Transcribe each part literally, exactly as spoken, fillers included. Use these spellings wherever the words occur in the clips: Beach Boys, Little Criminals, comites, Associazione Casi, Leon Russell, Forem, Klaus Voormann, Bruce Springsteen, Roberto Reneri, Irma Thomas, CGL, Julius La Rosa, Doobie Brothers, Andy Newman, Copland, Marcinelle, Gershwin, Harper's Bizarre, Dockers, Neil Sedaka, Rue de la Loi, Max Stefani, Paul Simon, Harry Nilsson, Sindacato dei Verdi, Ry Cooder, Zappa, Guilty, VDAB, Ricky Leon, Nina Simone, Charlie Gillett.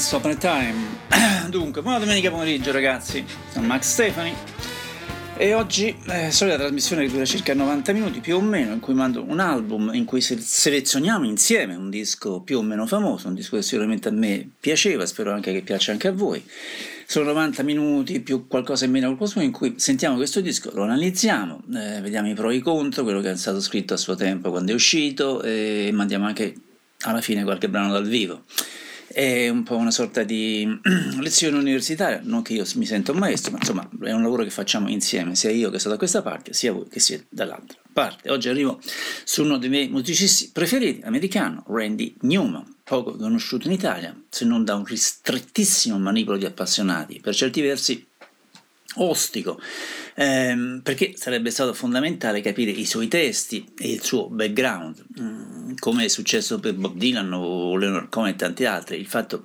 Once Upon a Time. Dunque, buona domenica pomeriggio ragazzi, sono Max Stefani e oggi eh, solita trasmissione che dura circa novanta minuti più o meno, in cui mando un album in cui se- selezioniamo insieme un disco più o meno famoso, un disco che sicuramente a me piaceva, spero anche che piaccia anche a voi. Sono novanta minuti più qualcosa in meno, qualcosa in cui sentiamo questo disco, lo analizziamo, eh, vediamo i pro e i contro, quello che è stato scritto a suo tempo quando è uscito, eh, e mandiamo anche alla fine qualche brano dal vivo. È un po' una sorta di lezione universitaria, non che io mi sento un maestro, ma insomma è un lavoro che facciamo insieme, sia io che sto da questa parte, sia voi che siete dall'altra parte. Oggi arrivo su uno dei miei musicisti preferiti, americano, Randy Newman, poco conosciuto in Italia, se non da un ristrettissimo manipolo di appassionati, per certi versi ostico, ehm, perché sarebbe stato fondamentale capire i suoi testi e il suo background, mm, come è successo per Bob Dylan o Leonard Cohen e tanti altri. Il fatto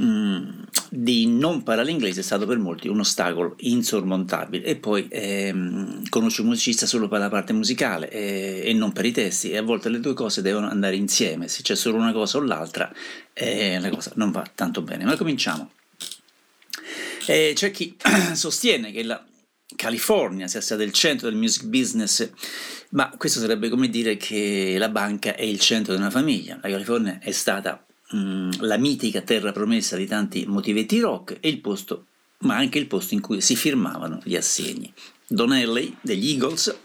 mm, di non parlare inglese è stato per molti un ostacolo insormontabile, e poi ehm, conosci un musicista solo per la parte musicale e, e non per i testi, e a volte le due cose devono andare insieme. Se c'è solo una cosa o l'altra, eh, la cosa non va tanto bene. Ma cominciamo. Eh, c'è chi sostiene che la California sia stata il centro del music business, ma questo sarebbe come dire che la banca è il centro di una famiglia. La California è stata mh, la mitica terra promessa di tanti motivetti rock, e il posto, ma anche il posto in cui si firmavano gli assegni. Donnelly degli Eagles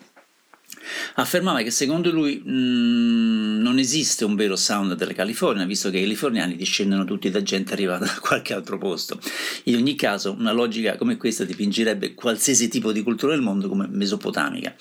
affermava che secondo lui mh, non esiste un vero sound della California, visto che i californiani discendono tutti da gente arrivata da qualche altro posto. In ogni caso, una logica come questa dipingerebbe qualsiasi tipo di cultura del mondo come mesopotamica.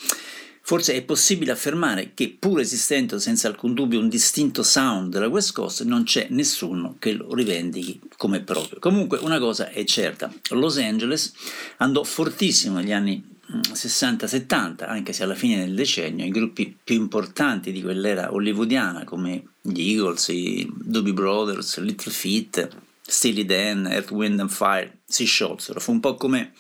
Forse è possibile affermare che, pur esistendo senza alcun dubbio un distinto sound della West Coast, non c'è nessuno che lo rivendichi come proprio. Comunque una cosa è certa, Los Angeles andò fortissimo negli anni sessanta settanta, anche se alla fine del decennio i gruppi più importanti di quell'era hollywoodiana, come gli Eagles, i Doobie Brothers, Little Feat, Steely Dan, Earth, Wind and Fire, si sciolsero. Fu un po' come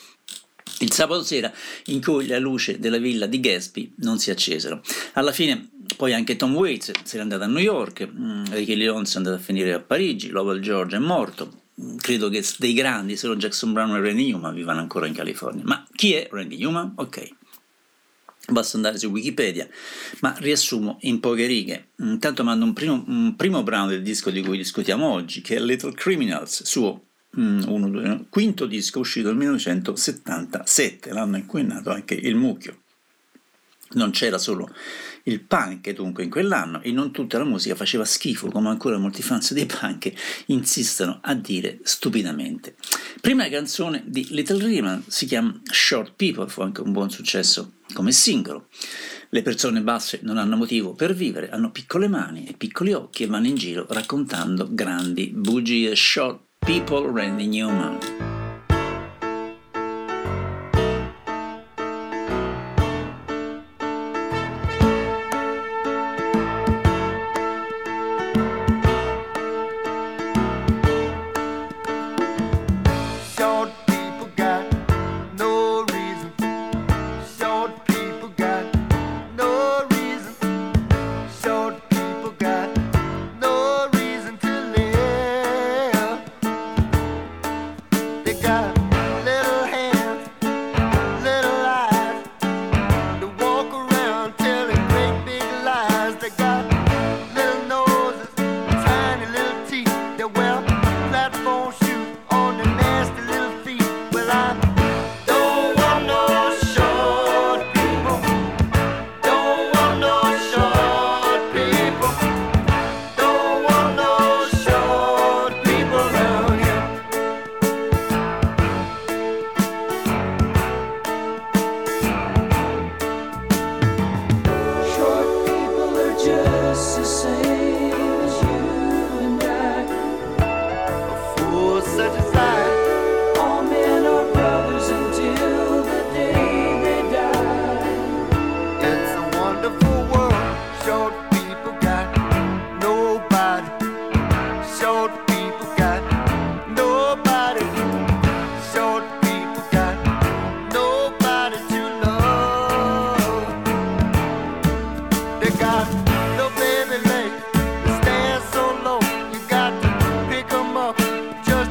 il sabato sera in cui la luce della villa di Gatsby non si accesero. Alla fine poi anche Tom Waits se n'è andato a New York, Ricky Leon si è andato a finire a Parigi, Lowell George è morto. Credo che dei grandi solo Jackson Browne e Randy Newman vivano ancora in California. Ma chi è Randy Newman? Ok, basta andare su Wikipedia, ma riassumo in poche righe. Intanto mando un primo, un primo brano del disco di cui discutiamo oggi, che è Little Criminals, suo um, uno, due, quinto disco, uscito nel millenovecentosettantasette, l'anno in cui è nato anche il mucchio. Non c'era solo il punk dunque in quell'anno, e non tutta la musica faceva schifo, come ancora molti fans dei punk insistono a dire stupidamente. Prima canzone di Little Riemann si chiama Short People, fu anche un buon successo come singolo. Le persone basse non hanno motivo per vivere, hanno piccole mani e piccoli occhi e vanno in giro raccontando grandi bugie. Short People, Randy Newman. Just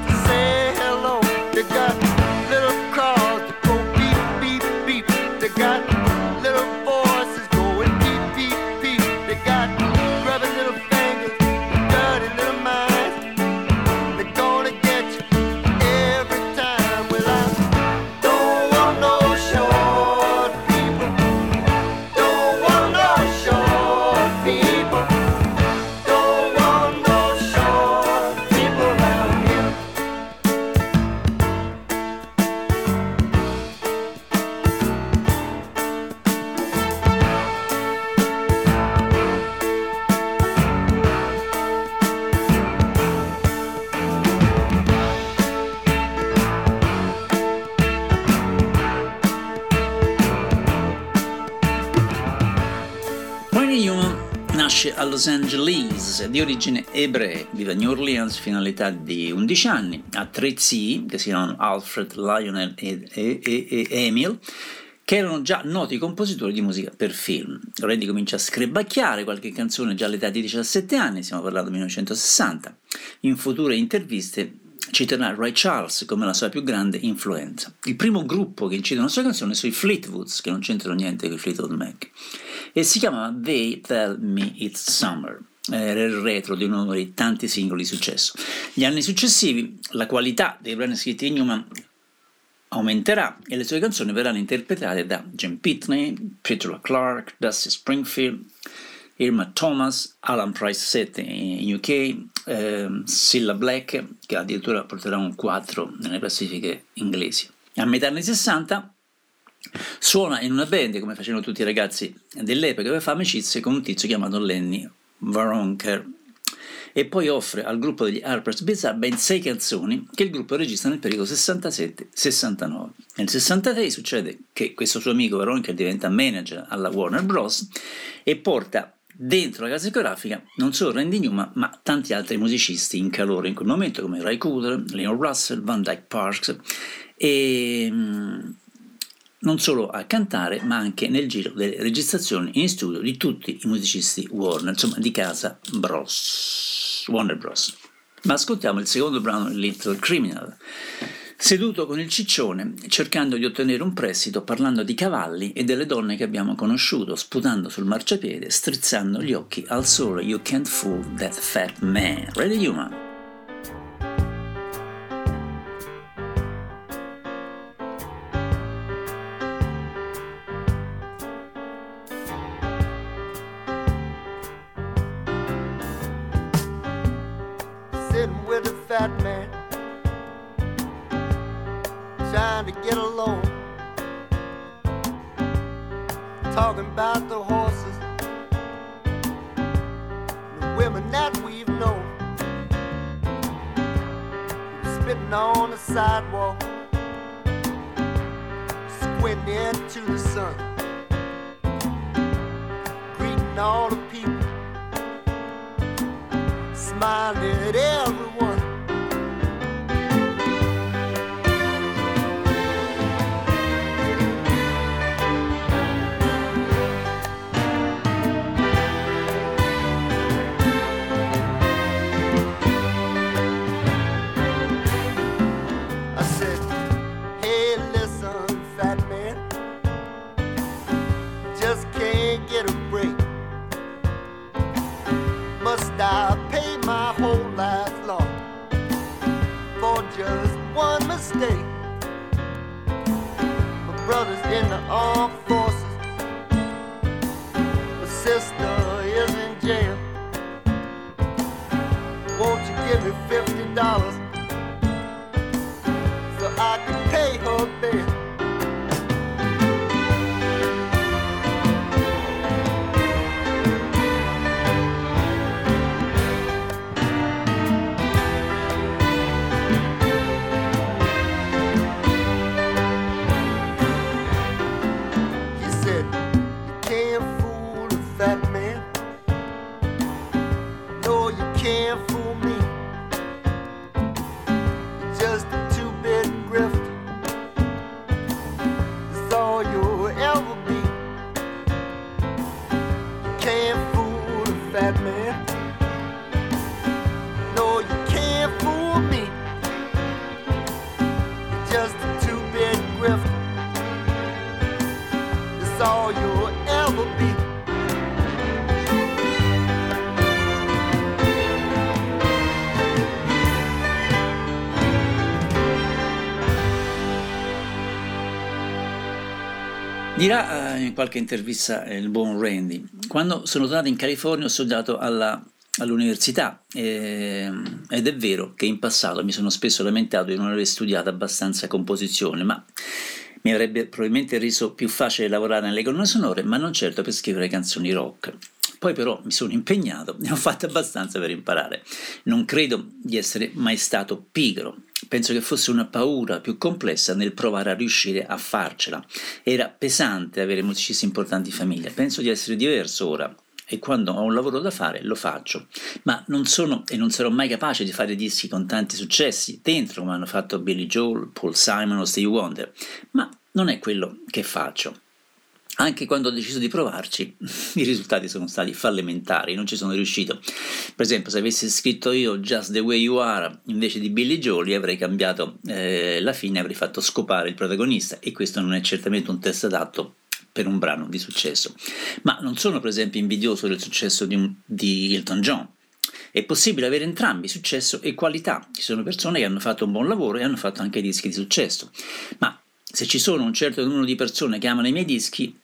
nasce a Los Angeles, di origine ebrea, vive a New Orleans fino all'età di undici anni, ha tre zii che si chiamano Alfred, Lionel e, e, e, e Emil, che erano già noti compositori di musica per film. Randy comincia a scribacchiare qualche canzone già all'età di diciassette anni, stiamo parlando del millenovecentosessanta. In future interviste citerà Ray Charles come la sua più grande influenza. Il primo gruppo che incide una sua canzone sono i Fleetwoods, che non c'entrano niente con i Fleetwood Mac, e si chiamava They Tell Me It's Summer. Era il retro di uno dei tanti singoli successo. Gli anni successivi la qualità dei brani scritti di Newman aumenterà e le sue canzoni verranno interpretate da Gene Pitney, Petula Clark, Dusty Springfield, Irma Thomas, Alan Price Set in U K, ehm, Cilla Black, che addirittura porterà un quattro nelle classifiche inglesi. A metà anni sessanta suona in una band, come facevano tutti i ragazzi dell'epoca, dove fa amicizie con un tizio chiamato Lenny Waronker, e poi offre al gruppo degli Harper's Bizarre ben sei canzoni che il gruppo registra nel periodo sessantasette sessantanove. Nel sessantatré succede che questo suo amico Waronker diventa manager alla Warner Bros e porta dentro la casa discografica non solo Randy Newman, ma tanti altri musicisti in calore in quel momento, come Ry Cooder, Leon Russell, Van Dyke Parks, e non solo a cantare, ma anche nel giro delle registrazioni in studio di tutti i musicisti Warner, insomma di casa Bros, Warner Bros. Ma ascoltiamo il secondo brano, Little Criminal. Seduto con il ciccione, cercando di ottenere un prestito, parlando di cavalli e delle donne che abbiamo conosciuto, sputando sul marciapiede, strizzando gli occhi al sole. You can't fool that fat man. Randy Newman. Sitting with a fat man, trying to get along, talking about the horses, the women that we've known, spitting on the sidewalk, squinting into the sun, greeting all the people, smiling at everyone. Just one mistake. My brother's in the armed forces, my sister is in jail. Won't you give me fifty dollars so I can pay her bail? Dirà in qualche intervista il buon Randy: quando sono tornato in California ho studiato alla, all'università eh, ed è vero che in passato mi sono spesso lamentato di non aver studiato abbastanza composizione, ma mi avrebbe probabilmente reso più facile lavorare nelle colonne sonore, ma non certo per scrivere canzoni rock. Poi però mi sono impegnato e ho fatto abbastanza per imparare. Non credo di essere mai stato pigro. Penso che fosse una paura più complessa nel provare a riuscire a farcela. Era pesante avere musicisti importanti in famiglia. Penso di essere diverso ora. e quando ho un lavoro da fare lo faccio, ma non sono e non sarò mai capace di fare dischi con tanti successi dentro come hanno fatto Billy Joel, Paul Simon o Stevie Wonder, ma non è quello che faccio. Anche quando ho deciso di provarci, i risultati sono stati fallimentari, non ci sono riuscito. Per esempio, se avessi scritto io Just the Way You Are invece di Billy Joel, avrei cambiato eh, la fine, avrei fatto scopare il protagonista, e questo non è certamente un testo adatto per un brano di successo. Ma non sono per esempio invidioso del successo di, un, di Elton John. È possibile avere entrambi successo e qualità. Ci sono persone che hanno fatto un buon lavoro e hanno fatto anche dischi di successo. Ma se ci sono un certo numero di persone che amano i miei dischi,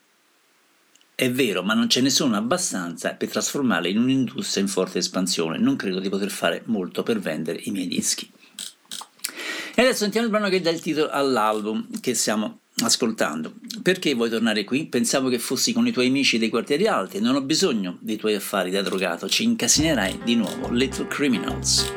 è vero, ma non ce ne sono abbastanza per trasformarle in un'industria in forte espansione. Non credo di poter fare molto per vendere i miei dischi. E adesso sentiamo il brano che dà il titolo all'album che stiamo ascoltando. Perché vuoi tornare qui? Pensavo che fossi con i tuoi amici dei quartieri alti. Non ho bisogno dei tuoi affari da drogato. Ci incasinerai di nuovo. Little Criminals.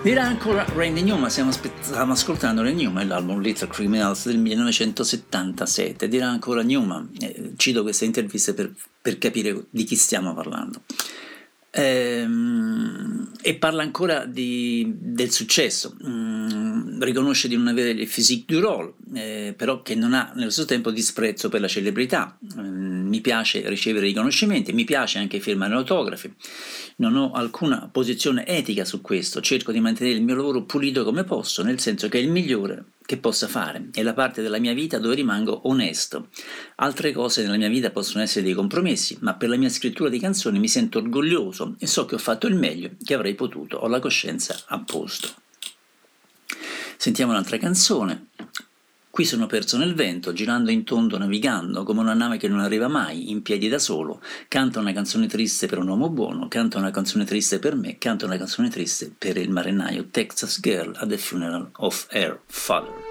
Dirà ancora Randy Newman, stiamo, aspe- stiamo ascoltando Randy Newman, l'album Little Criminals del millenovecentosettantasette. Dirà ancora Newman, eh, cito queste interviste per, per capire di chi stiamo parlando. Ehm, e parla ancora di, del successo, mm, riconosce di non avere il physique du rôle, eh, però che non ha nello stesso tempo disprezzo per la celebrità. Mm, mi piace ricevere riconoscimenti, mi piace anche firmare autografi. Non ho alcuna posizione etica su questo, cerco di mantenere il mio lavoro pulito come posso, nel senso che è il migliore che possa fare, è la parte della mia vita dove rimango onesto. Altre cose nella mia vita possono essere dei compromessi, ma per la mia scrittura di canzoni mi sento orgoglioso e so che ho fatto il meglio che avrei potuto, ho la coscienza a posto. Sentiamo un'altra canzone. Qui sono perso nel vento, girando in tondo, navigando, come una nave che non arriva mai, in piedi da solo. Canta una canzone triste per un uomo buono, canta una canzone triste per me, canta una canzone triste per il marinaio. Texas Girl at the Funeral of Her Father.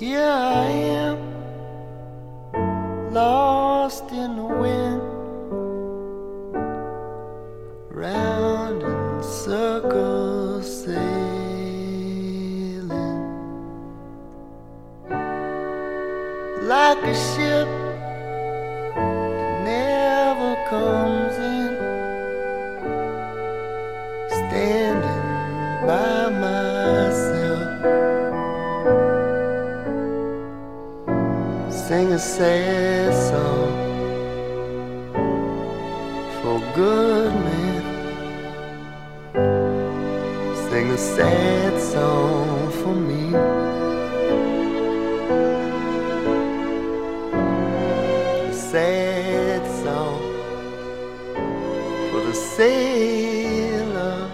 Here I am, lost in the wind, round in circles sailing, like a ship that never comes in, standing by myself. Sing a sad song for good men. Sing a sad song for me. A sad song for the sailor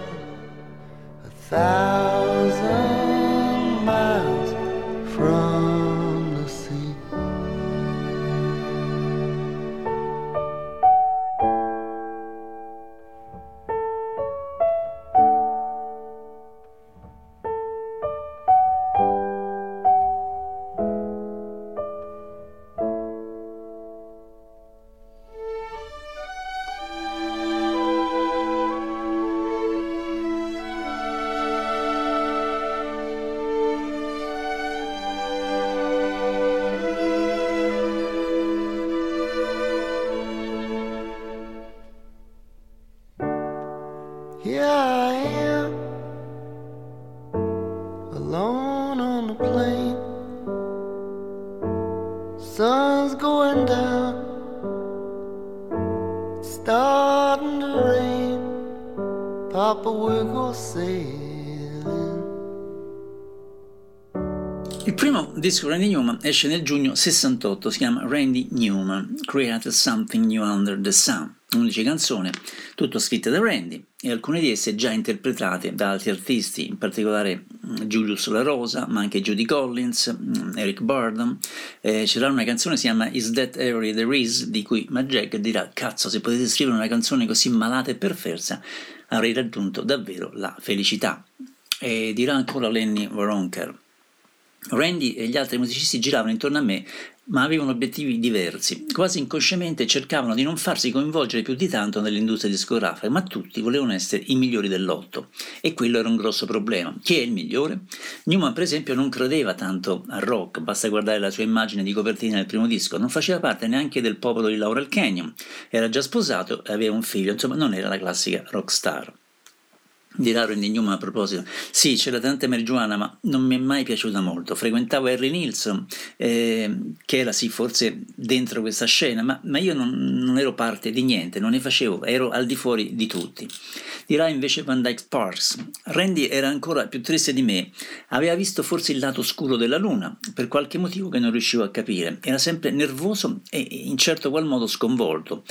a thousand miles from. Il primo disco Randy Newman esce nel giugno sessantotto, si chiama Randy Newman, Created Something New Under the Sun, undici canzoni, tutto scritte da Randy e alcune di esse già interpretate da altri artisti, in particolare Julius La Rosa, ma anche Judy Collins, Eric Burdon. Eh, c'era una canzone che si chiama Is That Every There Is, di cui Mick Jagger dirà: cazzo, se potete scrivere una canzone così malata e perversa avrei raggiunto davvero la felicità. E dirà ancora Lenny Waronker: Randy e gli altri musicisti giravano intorno a me, ma avevano obiettivi diversi. Quasi inconsciamente cercavano di non farsi coinvolgere più di tanto nell'industria discografica, ma tutti volevano essere i migliori del lotto, e quello era un grosso problema. Chi è il migliore? Newman, per esempio, non credeva tanto al rock, basta guardare la sua immagine di copertina del primo disco. Non faceva parte neanche del popolo di Laurel Canyon, era già sposato e aveva un figlio, insomma non era la classica rockstar. Dirà Randy Newman a proposito: sì, c'era tanta marijuana, ma non mi è mai piaciuta molto. Frequentavo Harry Nilsson, eh, che era sì forse dentro questa scena, ma, ma io non, non ero parte di niente, non ne facevo, ero al di fuori di tutti. Dirà invece Van Dyke Parks: Randy era ancora più triste di me, aveva visto forse il lato oscuro della luna, per qualche motivo che non riuscivo a capire. Era sempre nervoso e in certo qual modo sconvolto.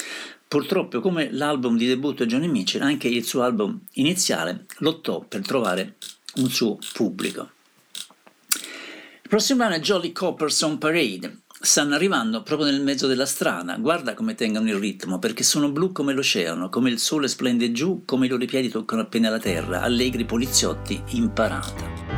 Purtroppo, come l'album di debutto di Johnny Mitchell, anche il suo album iniziale lottò per trovare un suo pubblico. Il prossimo anno è Jolly Copper's on Parade. Stanno arrivando proprio nel mezzo della strada, guarda come tengono il ritmo, perché sono blu come l'oceano, come il sole splende giù, come i loro piedi toccano appena la terra, allegri poliziotti in parata.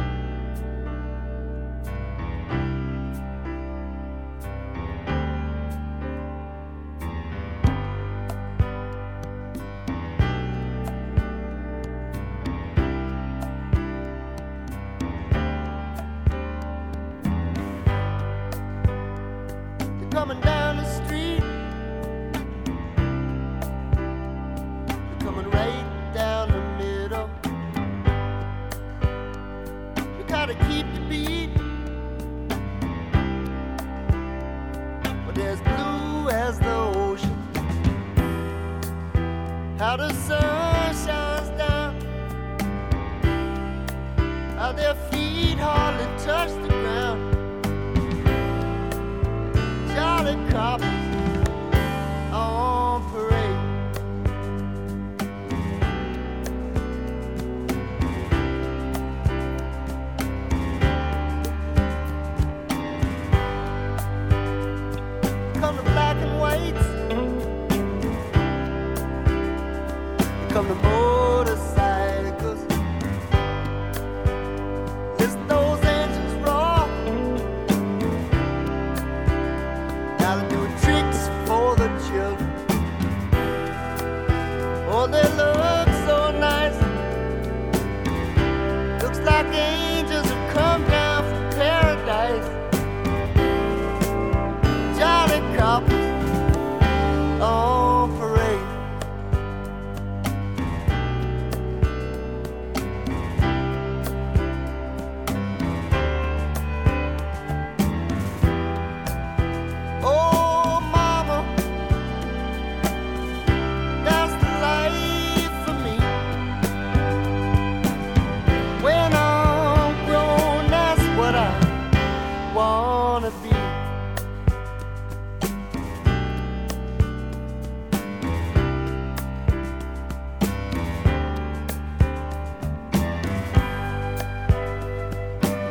Motorcycles, listen, those engines roar.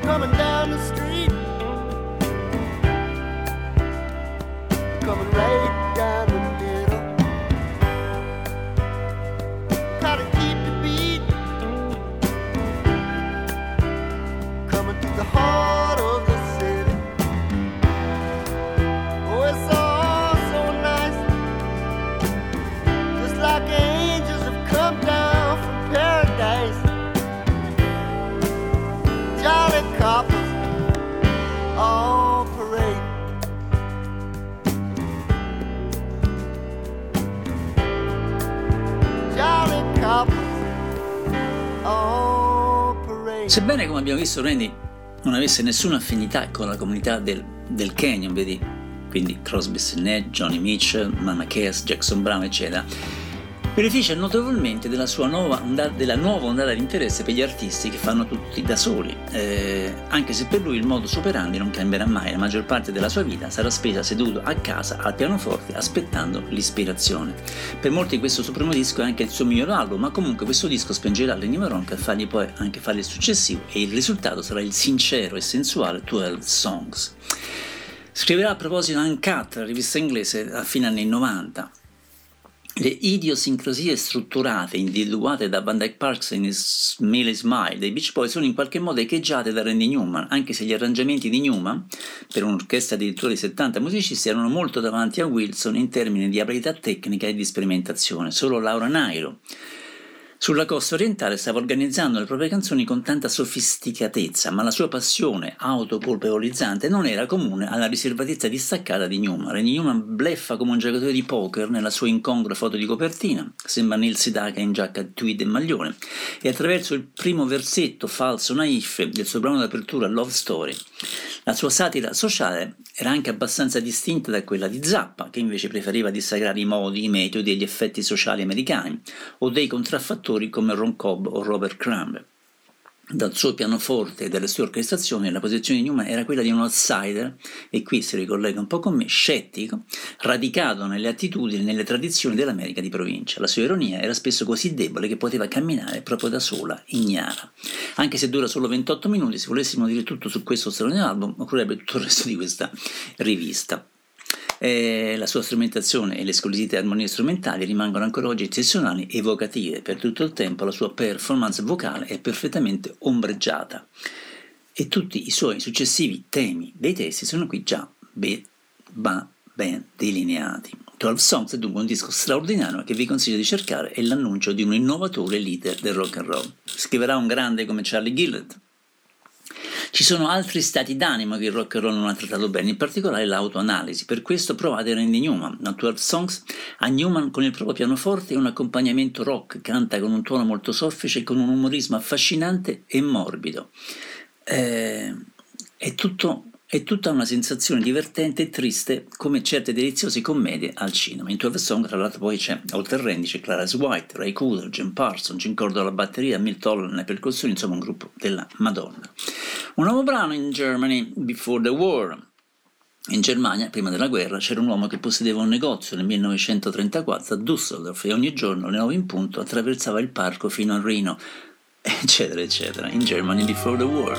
coming down the street, coming right down the middle, gotta keep the beat, coming through the heart of the city. Oh, it's all so nice, just like angels have come down from paradise. Jolly coppers all parade. Jolly coppers all parade. Sebbene, come abbiamo visto, Randy non avesse nessuna affinità con la comunità del, del Canyon, vedi? Quindi Crosby, Stills, Johnny Mitchell, Mama Cass, Jackson Browne, eccetera, beneficia notevolmente della sua nuova ondata, della nuova ondata di interesse per gli artisti che fanno tutti da soli, eh, anche se per lui il modus operandi non cambierà mai. La maggior parte della sua vita sarà spesa seduto a casa al pianoforte aspettando l'ispirazione. Per molti questo suo primo disco è anche il suo miglior album, ma comunque questo disco spingerà Lenny Waronker a fargli poi anche fare il successivo, e il risultato sarà il sincero e sensuale twelve songs. Scriverà a proposito Uncut, rivista inglese, a fine anni novanta. Le idiosincrasie strutturate individuate da Van Dyke Parks in Smiley Smile dei Beach Boys sono in qualche modo echeggiate da Randy Newman, anche se gli arrangiamenti di Newman, per un'orchestra addirittura di settanta musicisti, erano molto davanti a Wilson in termini di abilità tecnica e di sperimentazione. Solo Laura Nairo sulla costa orientale stava organizzando le proprie canzoni con tanta sofisticatezza, ma la sua passione autocolpevolizzante non era comune alla riservatezza distaccata di Newman. Randy Newman bleffa come un giocatore di poker nella sua incongrua foto di copertina, sembra Neil Sedaka in giacca tweed e maglione, e attraverso il primo versetto falso naif del suo brano d'apertura Love Story. La sua satira sociale era anche abbastanza distinta da quella di Zappa, che invece preferiva dissacrare i modi, i metodi e gli effetti sociali americani, o dei contraffattori come Ron Cobb o Robert Crumb. Dal suo pianoforte e dalle sue orchestrazioni la posizione di Newman era quella di un outsider, e qui si ricollega un po' con me, scettico, radicato nelle attitudini e nelle tradizioni dell'America di provincia. La sua ironia era spesso così debole che poteva camminare proprio da sola, ignara. Anche se dura solo ventotto minuti, se volessimo dire tutto su questo straordinario album, occorrerebbe tutto il resto di questa rivista. Eh, la sua strumentazione e le squisite armonie strumentali rimangono ancora oggi eccezionali, evocative. Per tutto il tempo la sua performance vocale è perfettamente ombreggiata, e tutti i suoi successivi temi dei testi sono qui già ben, ben delineati. twelve songs è dunque un disco straordinario che vi consiglio di cercare, è l'annuncio di un innovatore leader del rock and roll. Scriverà un grande come Charlie Gillett. Ci sono altri stati d'animo che il rock and roll non ha trattato bene, in particolare l'autoanalisi. Per questo provate Randy Newman. Da twelve songs a Newman con il proprio pianoforte e un accompagnamento rock, canta con un tuono molto soffice e con un umorismo affascinante e morbido. Eh, è, tutto, è tutta una sensazione divertente e triste, come certe deliziose commedie al cinema. In twelve songs, tra l'altro, poi c'è, oltre a Randy, c'è Clarence White, Ry Cooder, Jim Parsons, Jim Cordo alla batteria, Milt Holland alle percussioni, insomma un gruppo della Madonna. Un uomo brano in Germany Before the War. In Germania, prima della guerra, c'era un uomo che possedeva un negozio nel millenovecentotrentaquattro a Düsseldorf e ogni giorno alle nove in punto attraversava il parco fino a Reno, eccetera, eccetera. In Germany Before the War.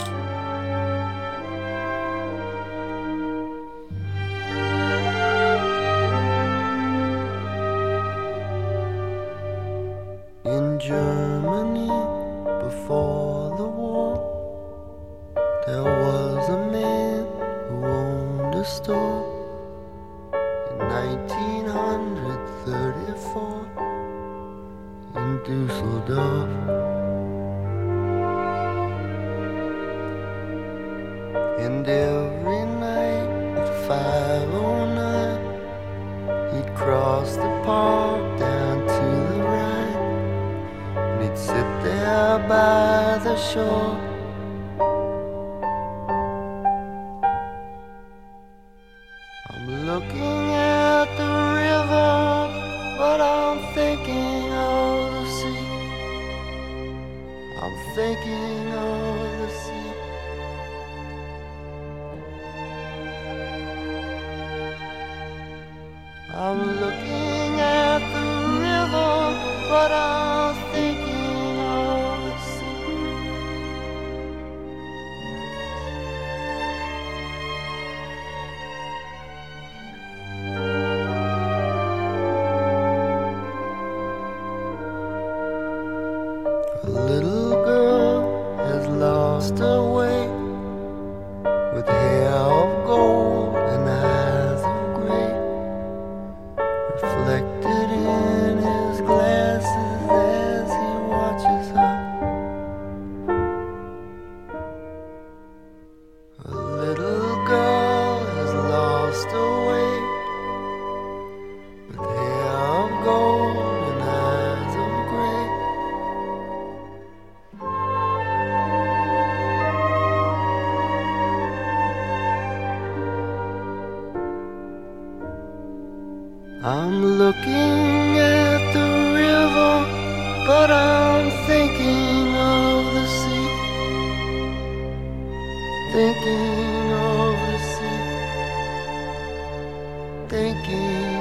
I'm looking at the river, but I'm thinking of the sea, thinking of the sea, thinking of the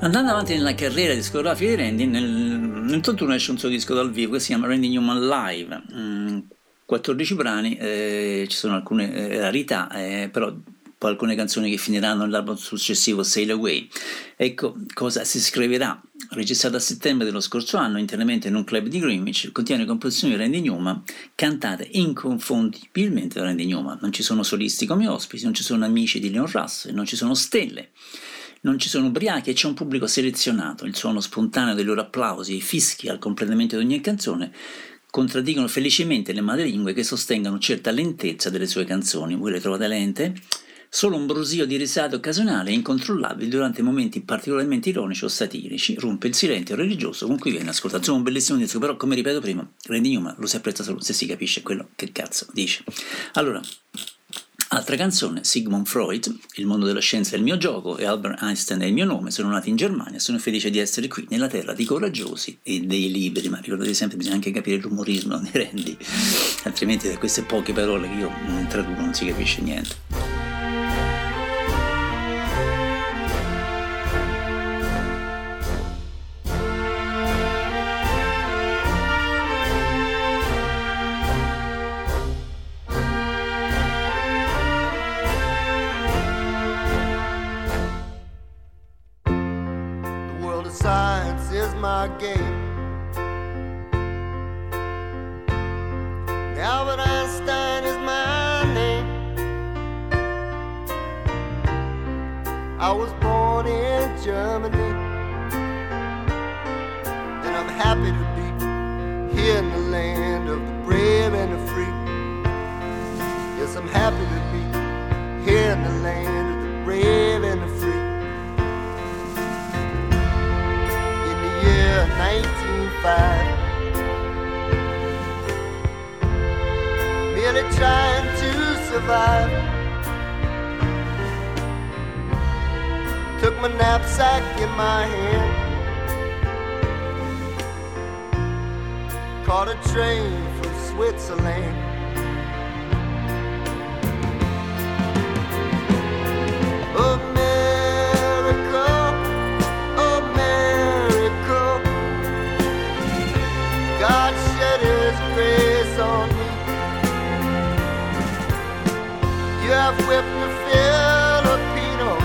Andando avanti nella carriera discografica di Randy, nel millenovecentoottantuno esce un suo disco dal vivo che si chiama Randy Newman Live, mm, quattordici brani, eh, ci sono alcune eh, rarità, eh, però poi alcune canzoni che finiranno nell'album successivo Sail Away. Ecco cosa si scriverà. Registrato a settembre dello scorso anno internamente in un club di Greenwich, contiene composizioni di Randy Newman cantate inconfondibilmente da Randy Newman. Non ci sono solisti come ospiti, non ci sono amici di Leon Russell, non ci sono stelle, non ci sono ubriachi e c'è un pubblico selezionato. Il suono spontaneo dei loro applausi e i fischi al completamento di ogni canzone contraddicono felicemente le malelingue che sostengono certa lentezza delle sue canzoni. Voi le trovate lente? Solo un brusio di risate occasionale e incontrollabile durante momenti particolarmente ironici o satirici rompe il silenzio religioso con cui viene ascoltato. Insomma, un bellissimo disco, però come ripeto prima, Randy Newman lo si apprezza solo se si capisce quello che cazzo dice. Allora, altra canzone, Sigmund Freud, Il mondo della scienza è il mio gioco e Albert Einstein è il mio nome, sono nati in Germania e sono felice di essere qui, nella terra dei coraggiosi e dei liberi. Ma ricordate sempre, bisogna anche capire l'umorismo di Randy, altrimenti da queste poche parole che io traduco non si capisce niente. My game. Albert Einstein is my name. I was born in Germany, and I'm happy to be here in the land of the brave and the free. Yes, I'm happy to be here in the land of the brave and the free. nineteen oh five, merely trying to survive. Took my knapsack in my hand, caught a train from Switzerland. Oh, God shed his grace on me. You have whipped the Filipino,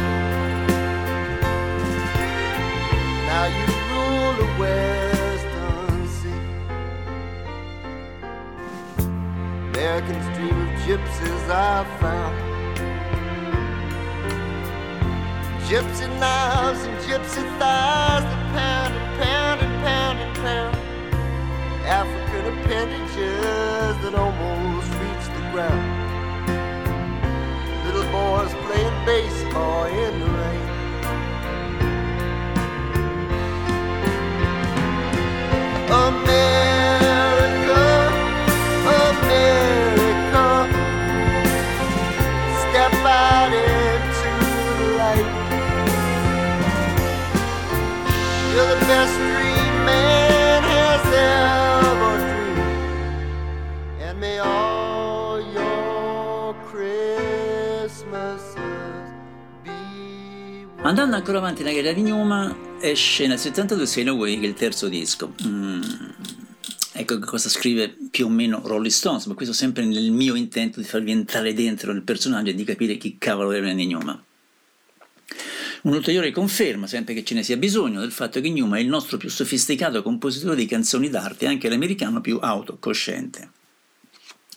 now you rule the Western Sea. Americans dream of gypsies I found, gypsy knives and gypsy thighs that pound and pound and pound and pound, African appendages that almost reach the ground. Little boys playing baseball in the rain. America, America, step out into the light. You're the best dream man has ever. May all your Andando ancora avanti nella carriera di Newman, esce nel settantadue Sail Away, che è il terzo disco. Mm. Ecco cosa scrive più o meno Rolling Stones, ma questo sempre nel mio intento di farvi entrare dentro il personaggio e di capire chi cavolo era Randy Newman. Un'ulteriore conferma, sempre che ce ne sia bisogno, del fatto che Newman è il nostro più sofisticato compositore di canzoni d'arte e anche l'americano più autocosciente.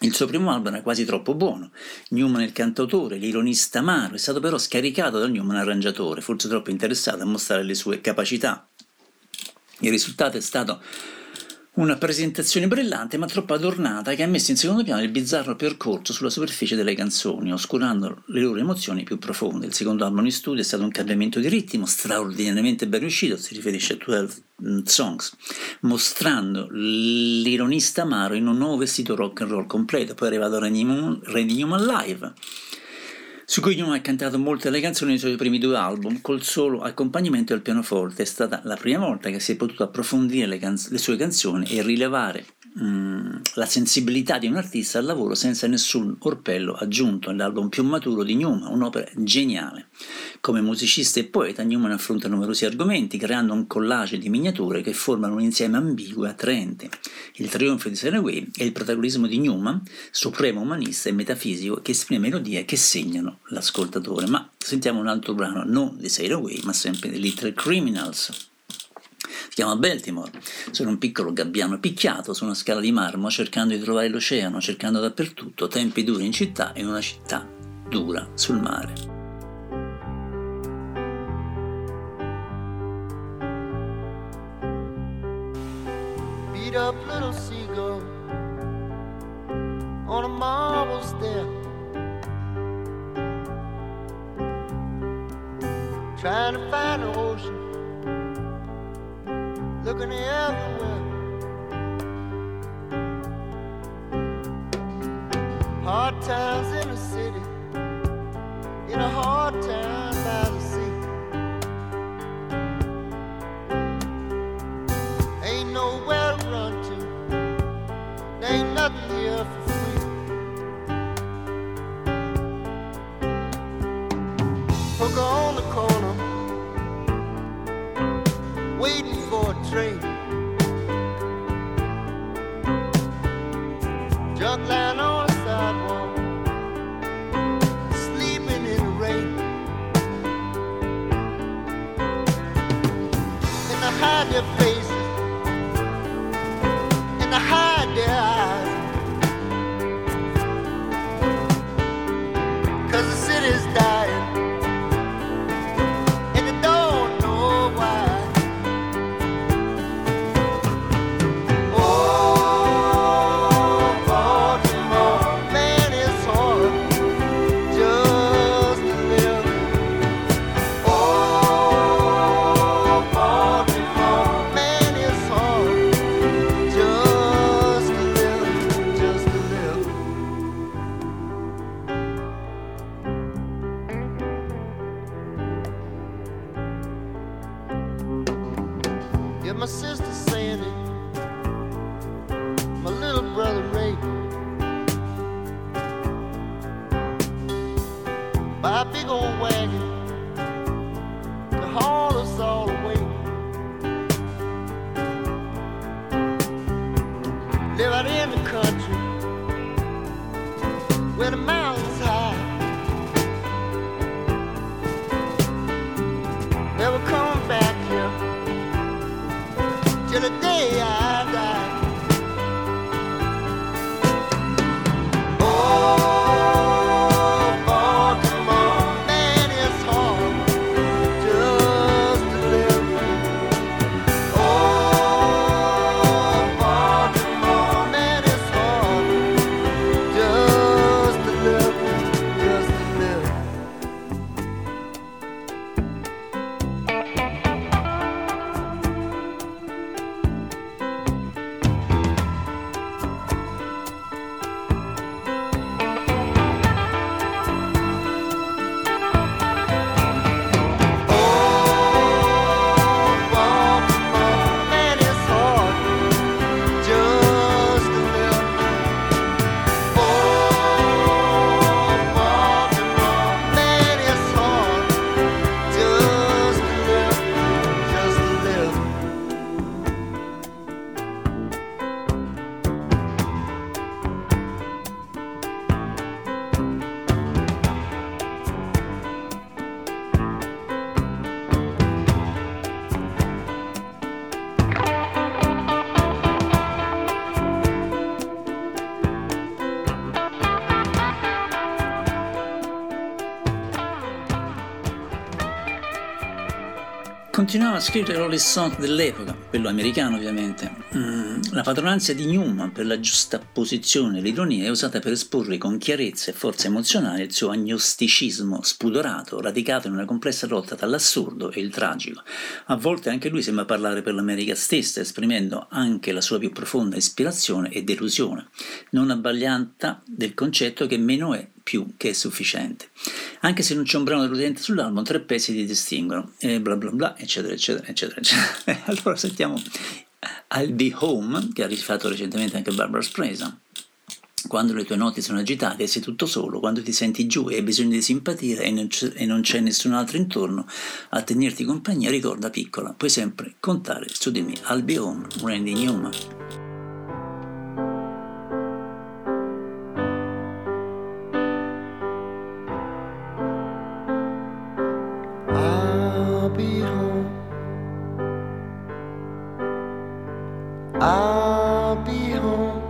Il suo primo album era quasi troppo buono. Newman il cantautore, l'ironista amaro, è stato però scaricato dal Newman arrangiatore, forse troppo interessato a mostrare le sue capacità. Il risultato è stato una presentazione brillante ma troppo adornata, che ha messo in secondo piano il bizzarro percorso sulla superficie delle canzoni, oscurando le loro emozioni più profonde. Il secondo album in studio è stato un cambiamento di ritmo straordinariamente ben riuscito, si riferisce a twelve songs, mostrando l'ironista amaro in un nuovo vestito rock and roll completo. Poi è arrivato Randy Newman Live, su cui Newman ha cantato molte delle canzoni dei suoi primi due album, col solo accompagnamento del pianoforte. È stata la prima volta che si è potuto approfondire le, canz- le sue canzoni e rilevare mm, la sensibilità di un artista al lavoro senza nessun orpello aggiunto. È l'album più maturo di Newman, un'opera geniale. Come musicista e poeta, Newman affronta numerosi argomenti, creando un collage di miniature che formano un insieme ambiguo e attraente. Il trionfo di Sail Away è il protagonismo di Newman, supremo umanista e metafisico, che esprime melodie che segnano l'ascoltatore. Ma sentiamo un altro brano, non di Sail Away ma sempre di Little Criminals, si chiama Baltimore. Sono un piccolo gabbiano picchiato su una scala di marmo, cercando di trovare l'oceano, cercando dappertutto tempi duri in città e una città dura sul mare. Beat up little seagull on a marble stair, trying to find the ocean, looking everywhere. Hard times in the city, in a hard time by the sea. Ain't nowhere to run to, there ain't nothing here for free. Hook on the corner, waiting for a train. Junk lying on the sidewalk, sleeping in the rain. And I hide their faces, and I hide their eyes, 'cause the city's dying. Just a little. Continuava a scrivere però le song dell'epoca, quello americano ovviamente. Mm, la padronanza di Newman per la giusta posizione e l'ironia è usata per esporre con chiarezza e forza emozionale il suo agnosticismo spudorato, radicato in una complessa lotta tra l'assurdo e il tragico. A volte anche lui sembra parlare per l'America stessa, esprimendo anche la sua più profonda ispirazione e delusione, non abbagliata del concetto che meno è più che è sufficiente. Anche se non c'è un brano deludente sull'album, tre pezzi ti distinguono, e bla bla bla, eccetera, eccetera, eccetera, eccetera. Allora sentiamo I'll Be Home, che ha rifatto recentemente anche Barbra Streisand. Quando le tue note sono agitate e sei tutto solo, quando ti senti giù e hai bisogno di simpatia e non c'è, e non c'è nessun altro intorno a tenerti compagnia, ricorda piccola, puoi sempre contare su di me. I'll Be Home, Randy Newman. I'll be home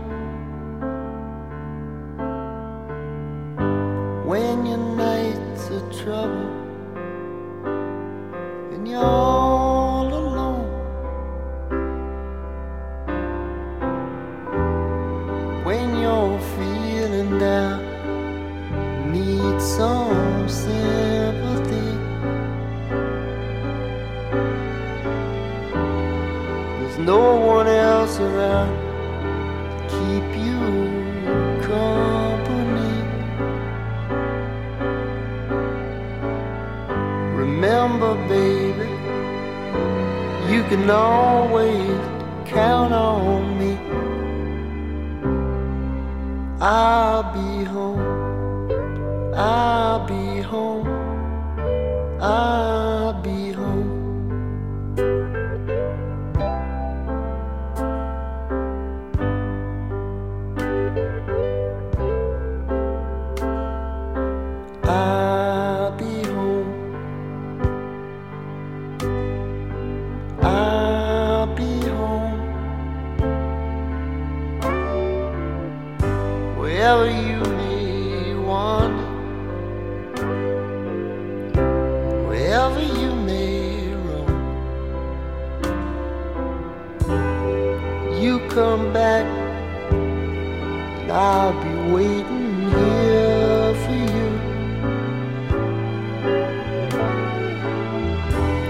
when your nights are trouble and you're all alone, when you're feeling down, need some sympathy. There's no one else around to keep you company. Remember, baby, you can always count on me. I'll be home, I'll be home, I'll be home. Come back and I'll be waiting here for you.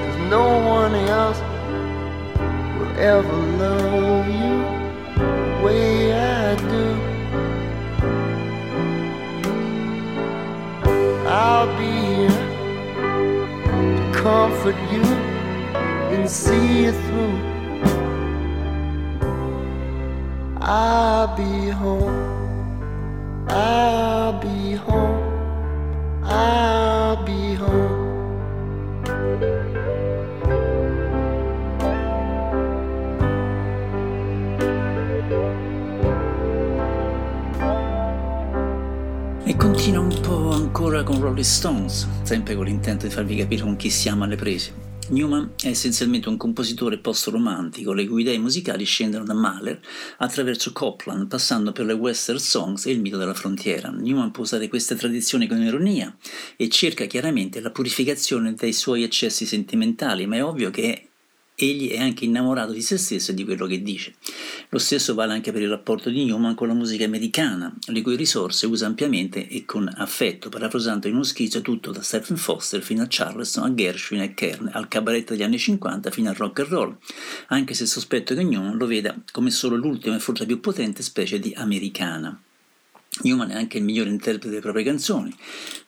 Cause no one else will ever love you the way I do. I'll be here to comfort you and see you through. I'll be home, I'll be home, I'll be home. Continua un po' ancora con Rolling Stones, sempre con l'intento di farvi capire con chi siamo alle prese. Newman è essenzialmente un compositore post-romantico, le cui idee musicali scendono da Mahler attraverso Copland, passando per le western songs e il mito della frontiera. Newman può usare queste tradizioni con ironia e cerca chiaramente la purificazione dai suoi eccessi sentimentali, ma è ovvio che è egli è anche innamorato di se stesso e di quello che dice. Lo stesso vale anche per il rapporto di Newman con la musica americana, le cui risorse usa ampiamente e con affetto, parafrasando in uno schizzo tutto da Stephen Foster fino a Charleston, a Gershwin e Kern, al cabaret degli anni cinquanta fino al rock and roll, anche se sospetto che Newman lo veda come solo l'ultima e forse più potente specie di americana. Newman è anche il migliore interprete delle proprie canzoni.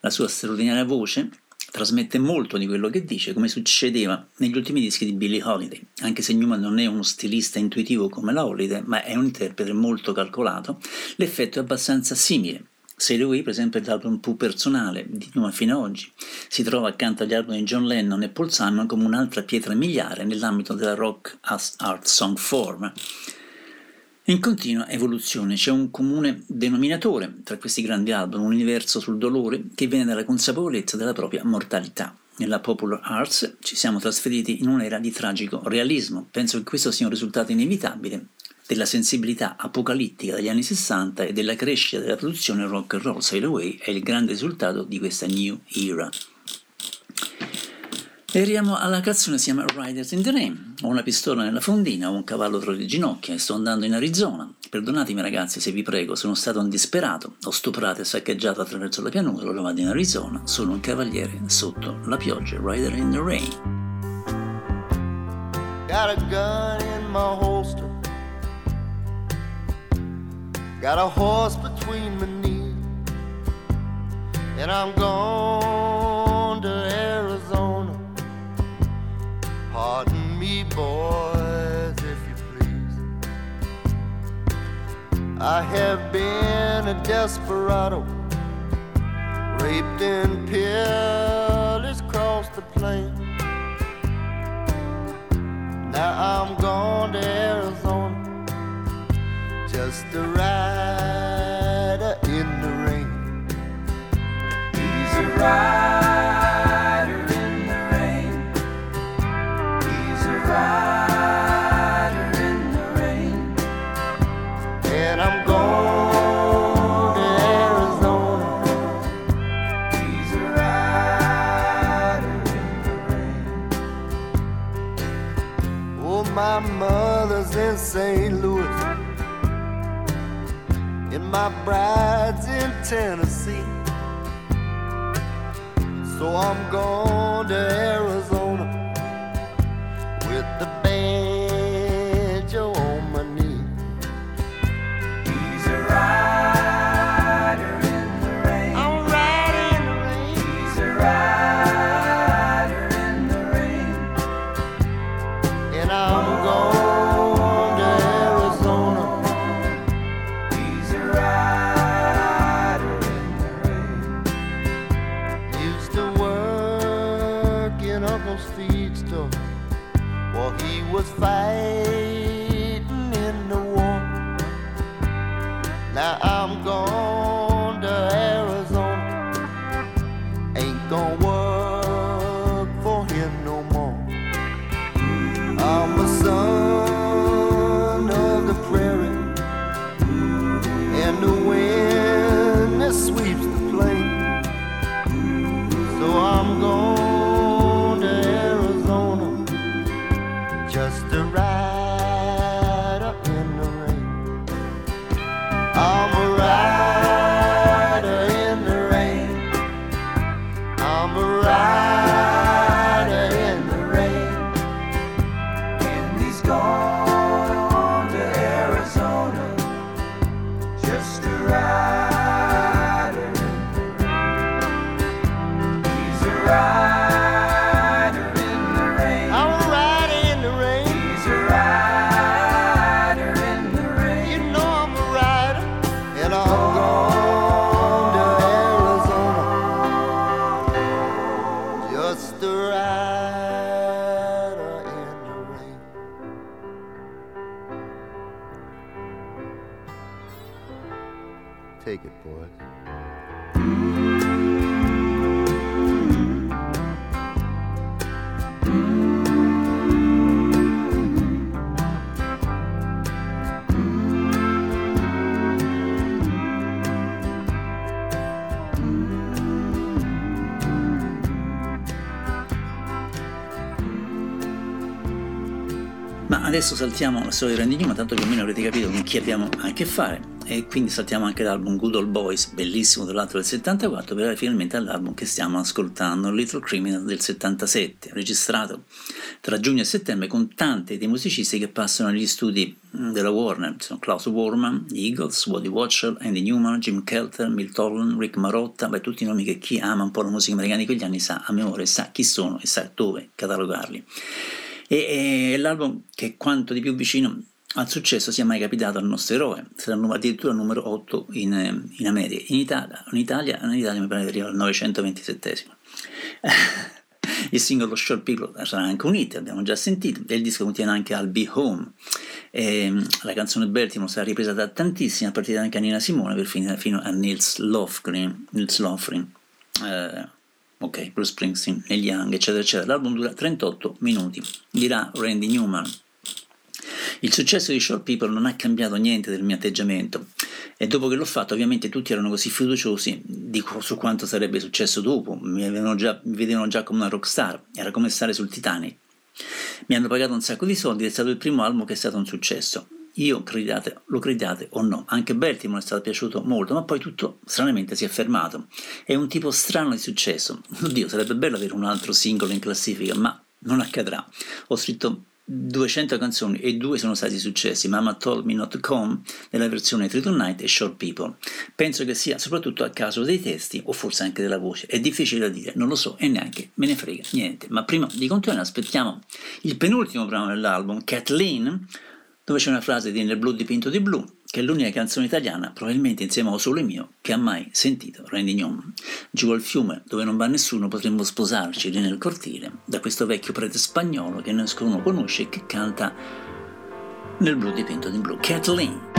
La sua straordinaria voce trasmette molto di quello che dice, come succedeva negli ultimi dischi di Billie Holiday, anche se Newman non è uno stilista intuitivo come la Holiday, ma è un interprete molto calcolato, l'effetto è abbastanza simile. Sail Away, per esempio, è l'album più personale di Newman fino ad oggi, si trova accanto agli album di John Lennon e Paul Simon come un'altra pietra miliare nell'ambito della rock art song form. In continua evoluzione c'è un comune denominatore tra questi grandi album, un universo sul dolore che viene dalla consapevolezza della propria mortalità. Nella popular arts ci siamo trasferiti in un'era di tragico realismo. Penso che questo sia un risultato inevitabile della sensibilità apocalittica degli anni sessanta e della crescita della produzione rock and roll. Sail Away è il grande risultato di questa new era. E arriviamo alla canzone, si chiama Riders in the Rain. Ho una pistola nella fondina, ho un cavallo tra le ginocchia e sto andando in Arizona. Perdonatemi ragazzi se vi prego, sono stato un disperato, ho stuprato e saccheggiato attraverso la pianura, ora vado in Arizona, sono un cavaliere sotto la pioggia. Rider in the Rain. Got a gun in my holster, got a horse between my knees, and I'm gone to Arizona. Pardon me, boys, if you please. I have been a desperado, raped and pillaged across the plain. Now I'm gone to Arizona, just a rider in the rain. He's a rider in the rain. He's a rider. My mother's in Saint Louis, and my bride's in Tennessee. So I'm going to Arizona with the banjo on my knee. He's a rider in the rain. I'm riding in the rain. He's a rider. Was fighting in the war. Now I'm gone to Arizona. Ain't gonna work for him no more. I'm a son of the prairie, and the wind that sweeps the plain. So I'm gone. Adesso saltiamo la storia di Randy Newman, tanto che almeno avrete capito con chi abbiamo a che fare, e quindi saltiamo anche l'album Good Old Boys, bellissimo tra l'altro del settantaquattro, per arrivare finalmente all'album che stiamo ascoltando, Little Criminals del settantasette, registrato tra giugno e settembre, con tanti dei musicisti che passano agli studi della Warner. Sono Klaus Voormann, Eagles, Woody Watcher, Andy Newman, Jim Kelter, Milt Holland, Rick Marotta, beh, tutti i nomi che chi ama un po' la musica americana di quegli anni sa a memoria, sa chi sono e sa dove catalogarli. E, e l'album che quanto di più vicino al successo sia mai capitato al nostro eroe, sarà addirittura numero otto in, in America, in Italia, in Italia, in Italia mi pare che arriva al novecentoventisettesimo. Il singolo Short People sarà anche un hit, abbiamo già sentito, e il disco contiene anche I'll Be Home. E la canzone Baltimore sarà ripresa da tantissimi, a partire anche a Nina Simone per finire fino a Nils Lofgren, Nils Lofgren. Eh, ok, Bruce Springsteen, Neil Young, eccetera eccetera. L'album dura trentotto minuti, dirà Randy Newman. Il successo di Short People non ha cambiato niente del mio atteggiamento, e dopo che l'ho fatto ovviamente tutti erano così fiduciosi di, su quanto sarebbe successo dopo, mi, avevano già, mi vedevano già come una rockstar, era come stare sul Titanic. Mi hanno pagato un sacco di soldi ed è stato il primo album che è stato un successo. Io, crediate, lo crediate o no, anche Baltimore è stato piaciuto molto, ma poi tutto stranamente si è fermato. È un tipo strano di successo. Oddio, sarebbe bello avere un altro singolo in classifica, ma non accadrà. Ho scritto duecento canzoni e due sono stati successi: Mama Told Me Not to Come nella versione Three to Night e Short People. Penso che sia soprattutto a caso dei testi o forse anche della voce, è difficile da dire, non lo so e neanche me ne frega niente. Ma prima di continuare aspettiamo il penultimo brano dell'album, Kathleen, dove c'è una frase di Nel blu dipinto di blu, che è l'unica canzone italiana, probabilmente insieme a O Sole Mio, che ha mai sentito Randy Newman. Giù al fiume, dove non va nessuno, potremmo sposarci lì nel cortile, da questo vecchio prete spagnolo che nessuno conosce e che canta Nel blu dipinto di blu. Kathleen.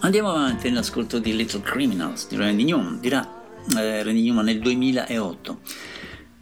Andiamo avanti nell'ascolto di Little Criminals di Randy Newman, dirà eh, Randy Newman nel duemilaotto.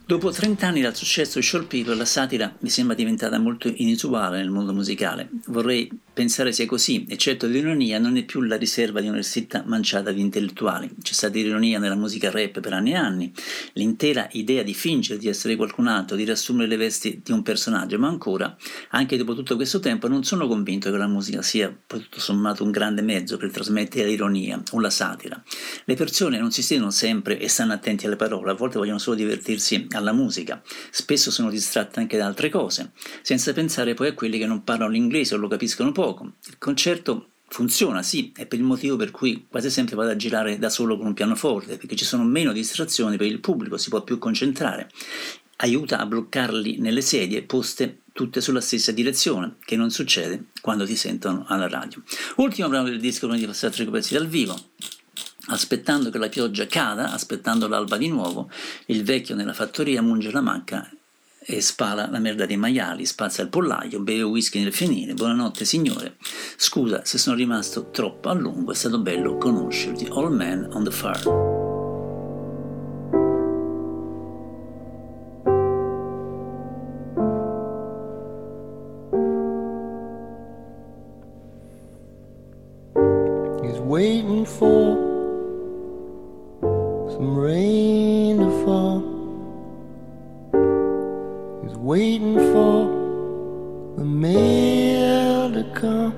Dopo trent'anni dal successo di Short People, la satira mi sembra diventata molto inusuale nel mondo musicale. Vorrei pensare sia così, eccetto l'ironia non è più la riserva di un'ersetta manciata di intellettuali. C'è stata ironia nella musica rap per anni e anni, l'intera idea di fingere di essere qualcun altro, di riassumere le vesti di un personaggio, ma ancora, anche dopo tutto questo tempo, non sono convinto che la musica sia tutto sommato un grande mezzo per trasmettere l'ironia o la satira. Le persone non si siedono sempre e stanno attenti alle parole, a volte vogliono solo divertirsi alla musica, spesso sono distratte anche da altre cose, senza pensare poi a quelli che non parlano l'inglese o lo capiscono poco. Il concerto funziona, sì, è per il motivo per cui quasi sempre vado a girare da solo con un pianoforte, perché ci sono meno distrazioni per il pubblico, si può più concentrare. aiuta a bloccarli nelle sedie poste tutte sulla stessa direzione, che non succede quando ti sentono alla radio. Ultimo brano del disco, lunedì passato, ricoperti dal vivo. Aspettando che la pioggia cada, aspettando l'alba di nuovo, il vecchio nella fattoria munge la macca e spala la merda dei maiali, spazza il pollaio, beve whisky nel fienile. Buonanotte signore, scusa se sono rimasto troppo a lungo, è stato bello conoscerti. Old Man on the Farm. He's waiting for some rain to fall. Waiting for the mail to come.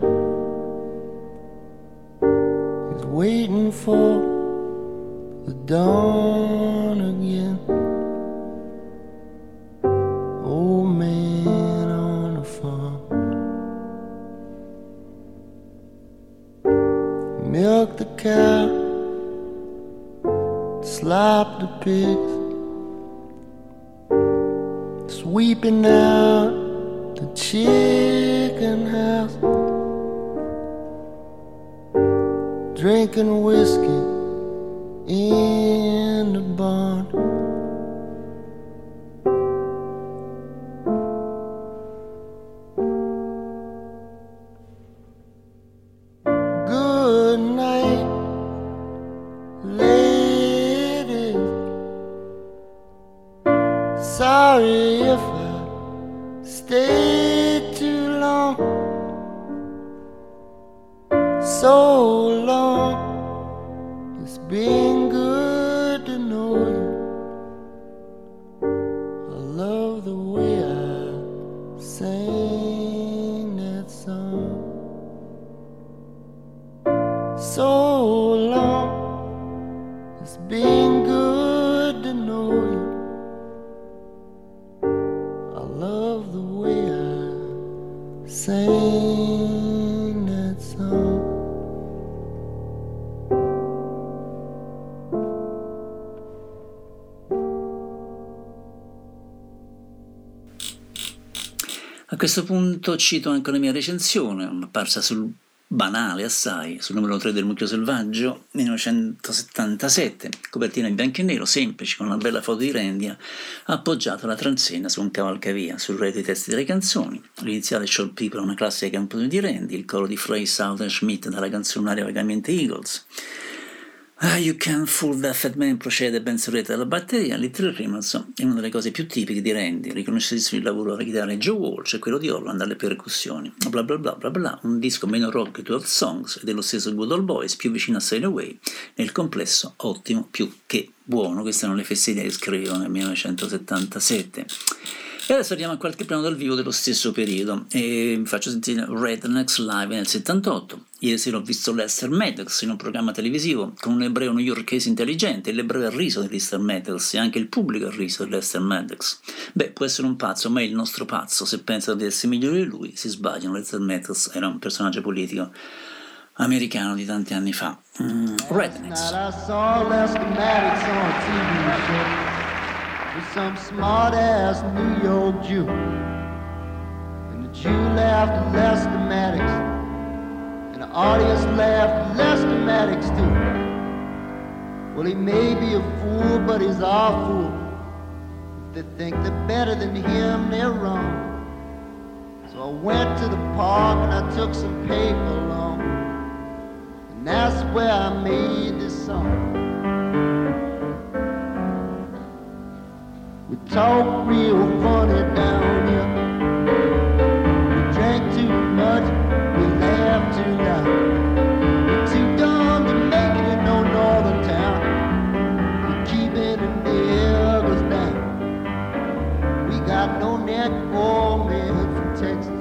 He's waiting for the dawn again. Old man on a farm. Milk the cow, slop the pigs, sweeping out the chicken house, drinking whiskey in the barn. Good night, ladies. Sorry. A questo punto cito anche la mia recensione, apparsa sul Banale assai, sul numero tre del Mucchio Selvaggio, millenovecentosettantasette, copertina in bianco e nero, semplice, con una bella foto di Randy appoggiata alla transenna su un cavalcavia. Sul re dei testi delle canzoni, l'iniziale Short People, una classica canzone di Randy, il coro di Frey, Southern Schmidt dalla canzonaria vagamente Eagles. Ah, You Can't Fool That Fat Man procede ben sorretta dalla batteria. Little Criminals è una delle cose più tipiche di Randy, riconoscessimo il lavoro alla chitarra di Joe Walsh e quello di Holland alle percussioni. Bla bla bla bla bla, un disco meno rock che Twelve Songs e dello stesso Good Old Boys, più vicino a Sail Away, nel complesso ottimo più che buono. Queste erano le fesserie che scrivo nel millenovecentosettantasette. E adesso andiamo a qualche brano dal vivo dello stesso periodo e vi faccio sentire Rednecks Live nel settantotto. Ieri sera ho visto Lester Maddox in un programma televisivo con un ebreo newyorkese intelligente, e l'ebreo ha riso di Lester Maddox e anche il pubblico ha riso di Lester Maddox. Beh, può essere un pazzo, ma è il nostro pazzo, se pensa di essere migliore di lui si sbagliano. Lester Maddox era un personaggio politico americano di tanti anni fa. mm, Rednecks. With some smart-ass New York Jew, and the Jew laughed at Lester Maddox, and the audience laughed at Lester Maddox too. Well, he may be a fool, but he's our fool. If they think they're better than him, they're wrong. So I went to the park and I took some paper along, and that's where I made this song. We talk real funny down here. We drank too much, we laughed too loud. We're too dumb to make it in no northern town. We keep it in the others now. We got no neck old men from Texas,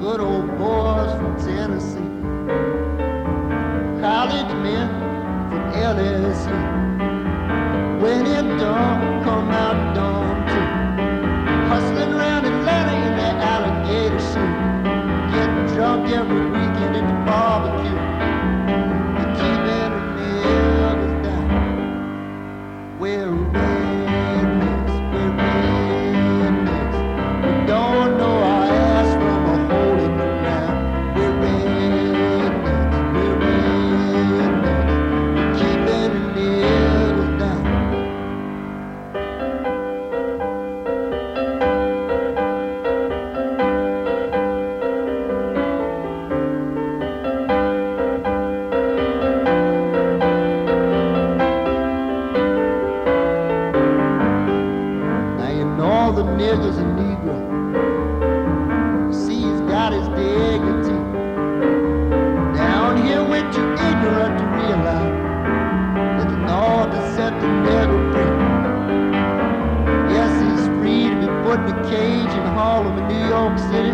good old boys from Tennessee, college men from L S U. When it don't come out, don't too. Hustling around Atlanta in that alligator suit, getting drunk every weekend at the barbecue. They keep it in the others down. We're rednecks. Negro. See, he's got his dignity. Down here we're too ignorant to realize that the North has set the Negro free. Yes, he's free to be put in a cage in Harlem in New York City.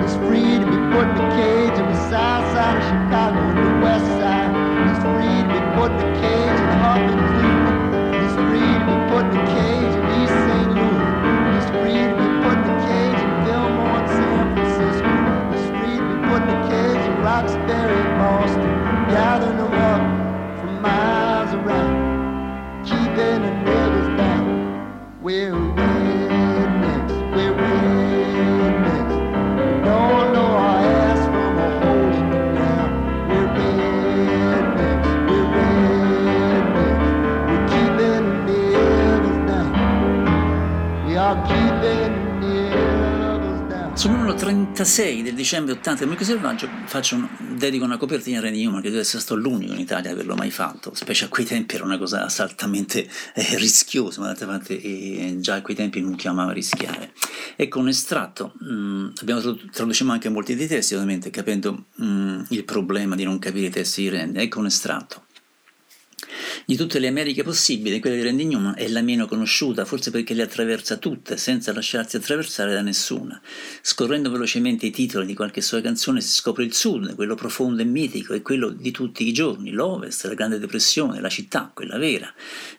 He's free to be put in a cage in the south side of Chicago and the west side. He's free to be put in a cage in Harlem, Cleveland. He's free to be put in a cage in East Saint Louis. He's free to be put in a cage in Fillmore and San Francisco. He's free to be put in a cage in Roxbury and Boston. Gathering them up from miles around, keeping the niggas down. We're rednecks, we're rednecks. We don't know our ass from a hole in the ground. We're rednecks, we're rednecks. We're keeping the niggas down. We are keeping the niggas down. Sul numero trentasei del dicembre ottanta del Mico Selvaggio faccio un, dedico una copertina a Randy Newman, che deve essere stato l'unico in Italia a averlo mai fatto, specie a quei tempi era una cosa assolutamente eh, rischiosa, ma d'altra parte eh, già a quei tempi non chiamava rischiare. Ecco un estratto, mm, abbiamo traduciamo anche molti dei testi, ovviamente capendo mm, il problema di non capire i testi di Randy. Ecco un estratto. Di tutte le Americhe possibili, quella di Randy Newman è la meno conosciuta, forse perché le attraversa tutte, senza lasciarsi attraversare da nessuna. Scorrendo velocemente i titoli di qualche sua canzone si scopre il Sud, quello profondo e mitico, e quello di tutti i giorni, l'Ovest, la Grande Depressione, la città, quella vera,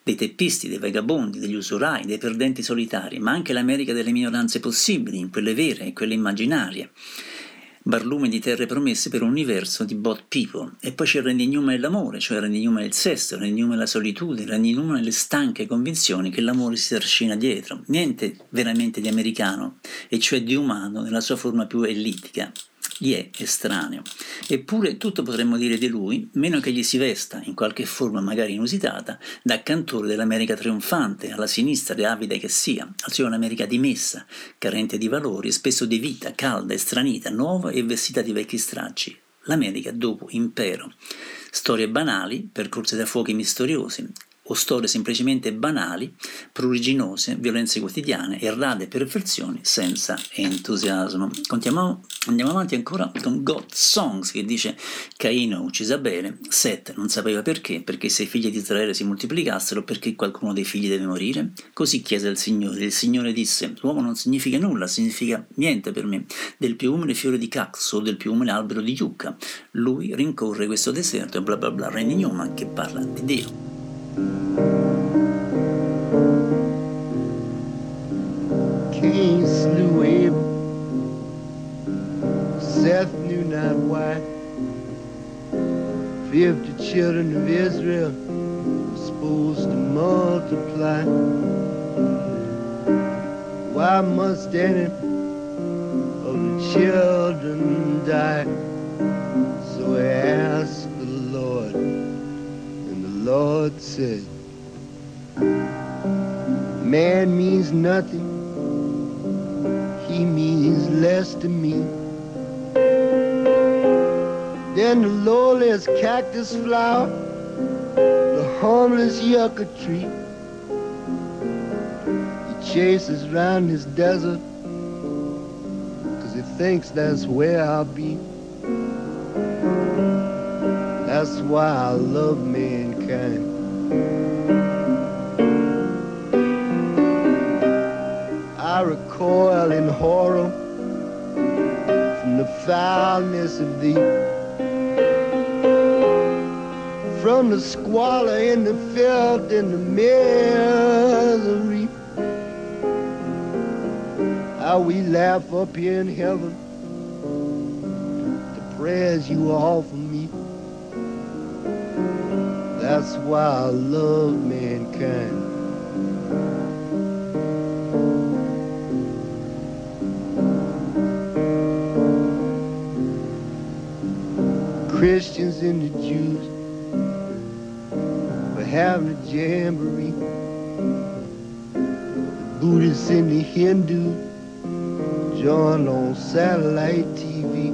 dei teppisti, dei vagabondi, degli usurai, dei perdenti solitari, ma anche l'America delle minoranze possibili, in quelle vere e quelle immaginarie. Barlume di terre promesse per un universo di bot people. E poi c'è Randy Newman e l'amore, cioè Randy Newman e il sesso, Randy Newman e la solitudine, Randy Newman e le stanche convinzioni che l'amore si trascina dietro. Niente veramente di americano, e cioè di umano nella sua forma più ellittica. Gli è estraneo. Eppure tutto potremmo dire di lui, meno che gli si vesta, in qualche forma magari inusitata, da cantore dell'America trionfante, alla sinistra e avida che sia, cioè un'America dimessa, carente di valori, spesso di vita, calda e stranita, nuova e vestita di vecchi stracci. L'America dopo impero. Storie banali, percorse da fuochi misteriosi, o storie semplicemente banali, pruriginose, violenze quotidiane, errate perversioni senza entusiasmo. Continuiamo, andiamo avanti ancora con God Songs, che dice Caino uccise Abele, Set non sapeva perché, perché se i figli di Israele si moltiplicassero, perché qualcuno dei figli deve morire? Così chiese al Signore, e il Signore disse, l'uomo non significa nulla, significa niente per me, del più umile fiore di cacso, del più umile albero di yucca, lui rincorre questo deserto e bla bla bla. Randy Newman che parla di Dio. Cain slew Abel, Seth knew not why. Fifty children of Israel were supposed to multiply. Why must any of the children die? So I asked the Lord. Lord said, man means nothing, he means less to me than the lowliest cactus flower, the harmless yucca tree. He chases round his desert, cause he thinks that's where I'll be. That's why I love mankind. I recoil in horror from the foulness of thee, from the squalor and the filth and the misery. How we laugh up here in heaven the prayers you offer me. That's why I love mankind. Christians and the Jews were having a jamboree. The Buddhists and the Hindus joined on satellite T V.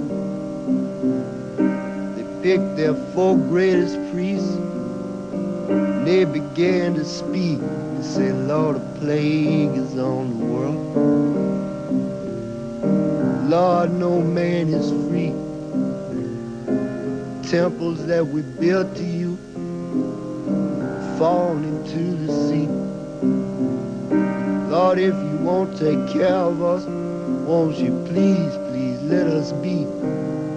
They picked their four greatest priests. They began to speak and say, Lord, a plague is on the world. Lord, no man is free. Temples that we built to you fall into the sea. Lord, if you won't take care of us, won't you please, please let us be?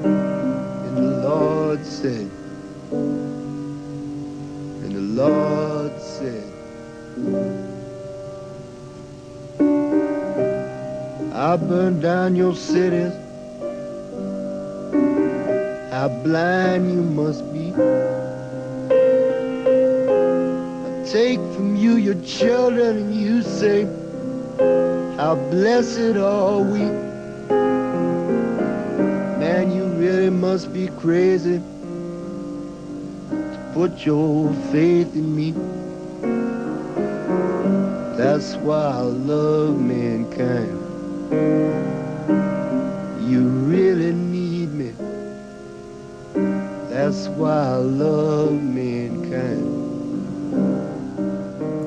And the Lord said, and the Lord said, I burned down your cities. How blind you must be. I take from you your children and you say, how blessed are we. Man, you really must be crazy to put your faith in me. That's why I love mankind. You really need me. That's why I love mankind.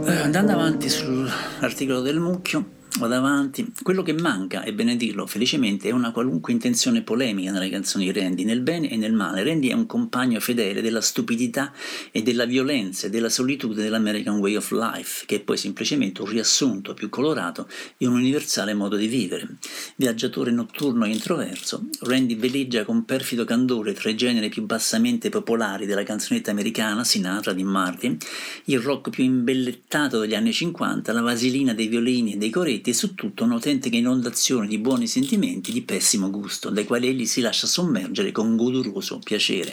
Andando avanti sull'articolo del mucchio, vado avanti. Quello che manca, e benedirlo felicemente, è una qualunque intenzione polemica nelle canzoni di Randy, nel bene e nel male. Randy è un compagno fedele della stupidità e della violenza e della solitudine dell'American Way of Life, che è poi semplicemente un riassunto più colorato di un universale modo di vivere. Viaggiatore notturno e introverso, Randy veleggia con perfido candore tra i generi più bassamente popolari della canzonetta americana, Sinatra, Dean Martin, il rock più imbellettato degli anni cinquanta, la vaselina dei violini e dei coretti, e su tutto un'autentica inondazione di buoni sentimenti di pessimo gusto, dai quali egli si lascia sommergere con goduroso piacere.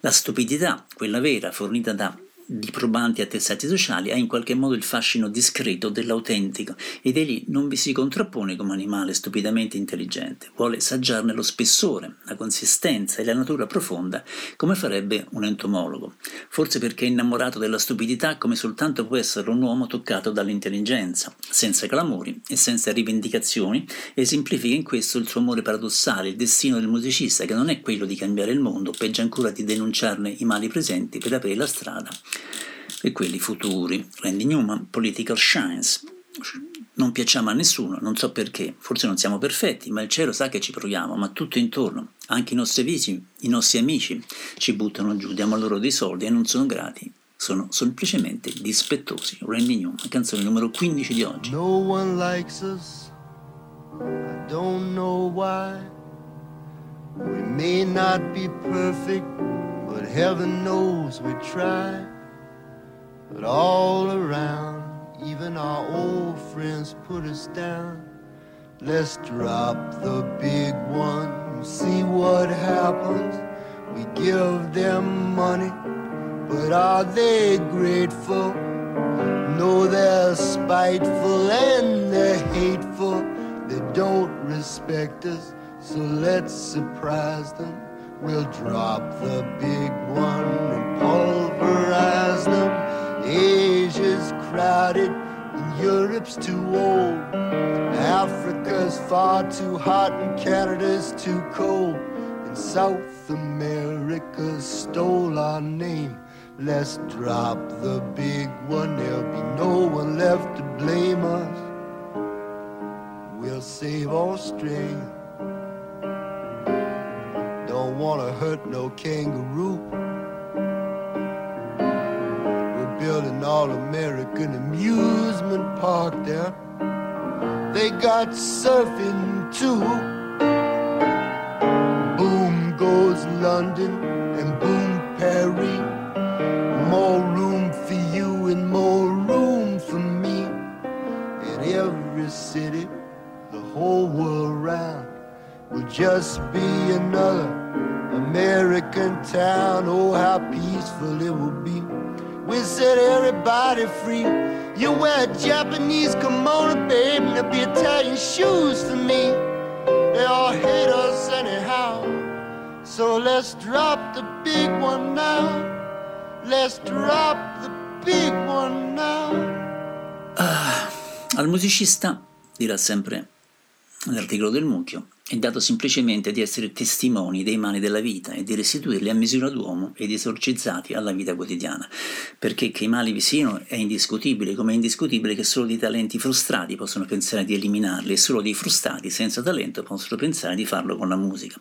La stupidità, quella vera, fornita da di probanti attestati sociali, ha in qualche modo il fascino discreto dell'autentico, ed egli non vi si contrappone come animale stupidamente intelligente. Vuole saggiarne lo spessore, la consistenza e la natura profonda, come farebbe un entomologo. Forse perché è innamorato della stupidità, come soltanto può essere un uomo toccato dall'intelligenza, senza clamori e senza rivendicazioni, e semplifica in questo il suo amore paradossale, il destino del musicista, che non è quello di cambiare il mondo, peggio ancora di denunciarne i mali presenti per aprire la strada e quelli futuri. Randy Newman, Political Science. Non piacciamo a nessuno, non so perché, forse non siamo perfetti, ma il cielo sa che ci proviamo, ma tutto intorno, anche i nostri vicini, i nostri amici ci buttano giù, diamo loro dei soldi e non sono grati, sono semplicemente dispettosi. Randy Newman, canzone numero quindici di oggi. No one likes us, I don't know why, we may not be perfect, but heaven knows we try. But all around, even our old friends put us down. Let's drop the big one, see what happens. We give them money, but are they grateful? No, they're spiteful and they're hateful. They don't respect us, so let's surprise them. We'll drop the big one and pulverize them. Asia's crowded and Europe's too old. Africa's far too hot and Canada's too cold. And South America stole our name. Let's drop the big one, there'll be no one left to blame us. We'll save Australia. Don't wanna hurt no kangaroo. We're building all American amusement park there. They got surfing too. Boom goes London and boom Paris. More room for you and more room for me. In every city, the whole world round, will just be another American town. Oh, how peaceful it will be. We set everybody free. You wear a Japanese kimono, babe, and there'll be Italian shoes for me. They all hate us anyhow, so let's drop the big one now. Let's drop the big one now. Ah, al musicista dirà sempre dall'articolo del Mucchio, è dato semplicemente di essere testimoni dei mali della vita e di restituirli a misura d'uomo ed esorcizzati alla vita quotidiana, perché che i mali vi siano è indiscutibile, come è indiscutibile che solo dei talenti frustrati possono pensare di eliminarli e solo dei frustrati senza talento possono pensare di farlo con la musica.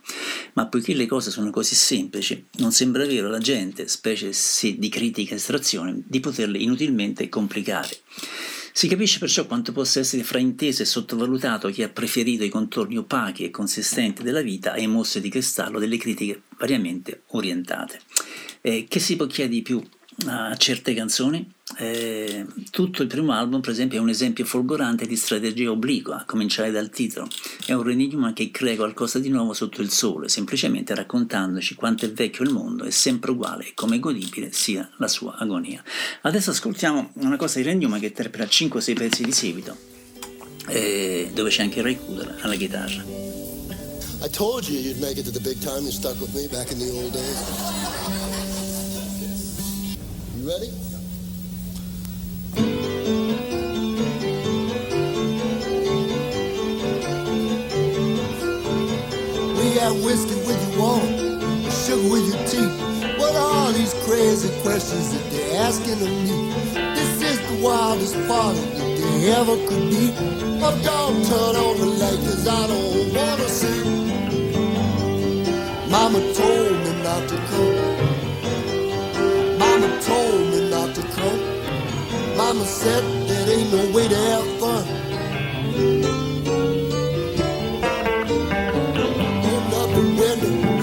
Ma poiché le cose sono così semplici, non sembra vero alla gente, specie se di critica estrazione, di poterle inutilmente complicare. Si capisce perciò quanto possa essere frainteso e sottovalutato chi ha preferito i contorni opachi e consistenti della vita ai mostri di cristallo delle critiche variamente orientate. Eh, che si può chiedere di più a certe canzoni? Eh, tutto il primo album, per esempio, è un esempio folgorante di strategia obliqua, a cominciare dal titolo. È un Randy Newman che crea qualcosa di nuovo sotto il sole, semplicemente raccontandoci quanto è vecchio il mondo e sempre uguale e come godibile sia la sua agonia. Adesso ascoltiamo una cosa di Randy Newman che interpreta cinque o sei pezzi di seguito, eh, dove c'è anche Ry Cooder alla chitarra. I told you you'd make it to the big time, you stuck with me back in the old days. You ready? Got whiskey with your water, sugar with your teeth. What are all these crazy questions that they're asking of me? This is the wildest party that they ever could be. But don't turn on the light, cause I don't wanna see. Mama told me not to come. Mama told me not to come. Mama said there ain't no way to have fun.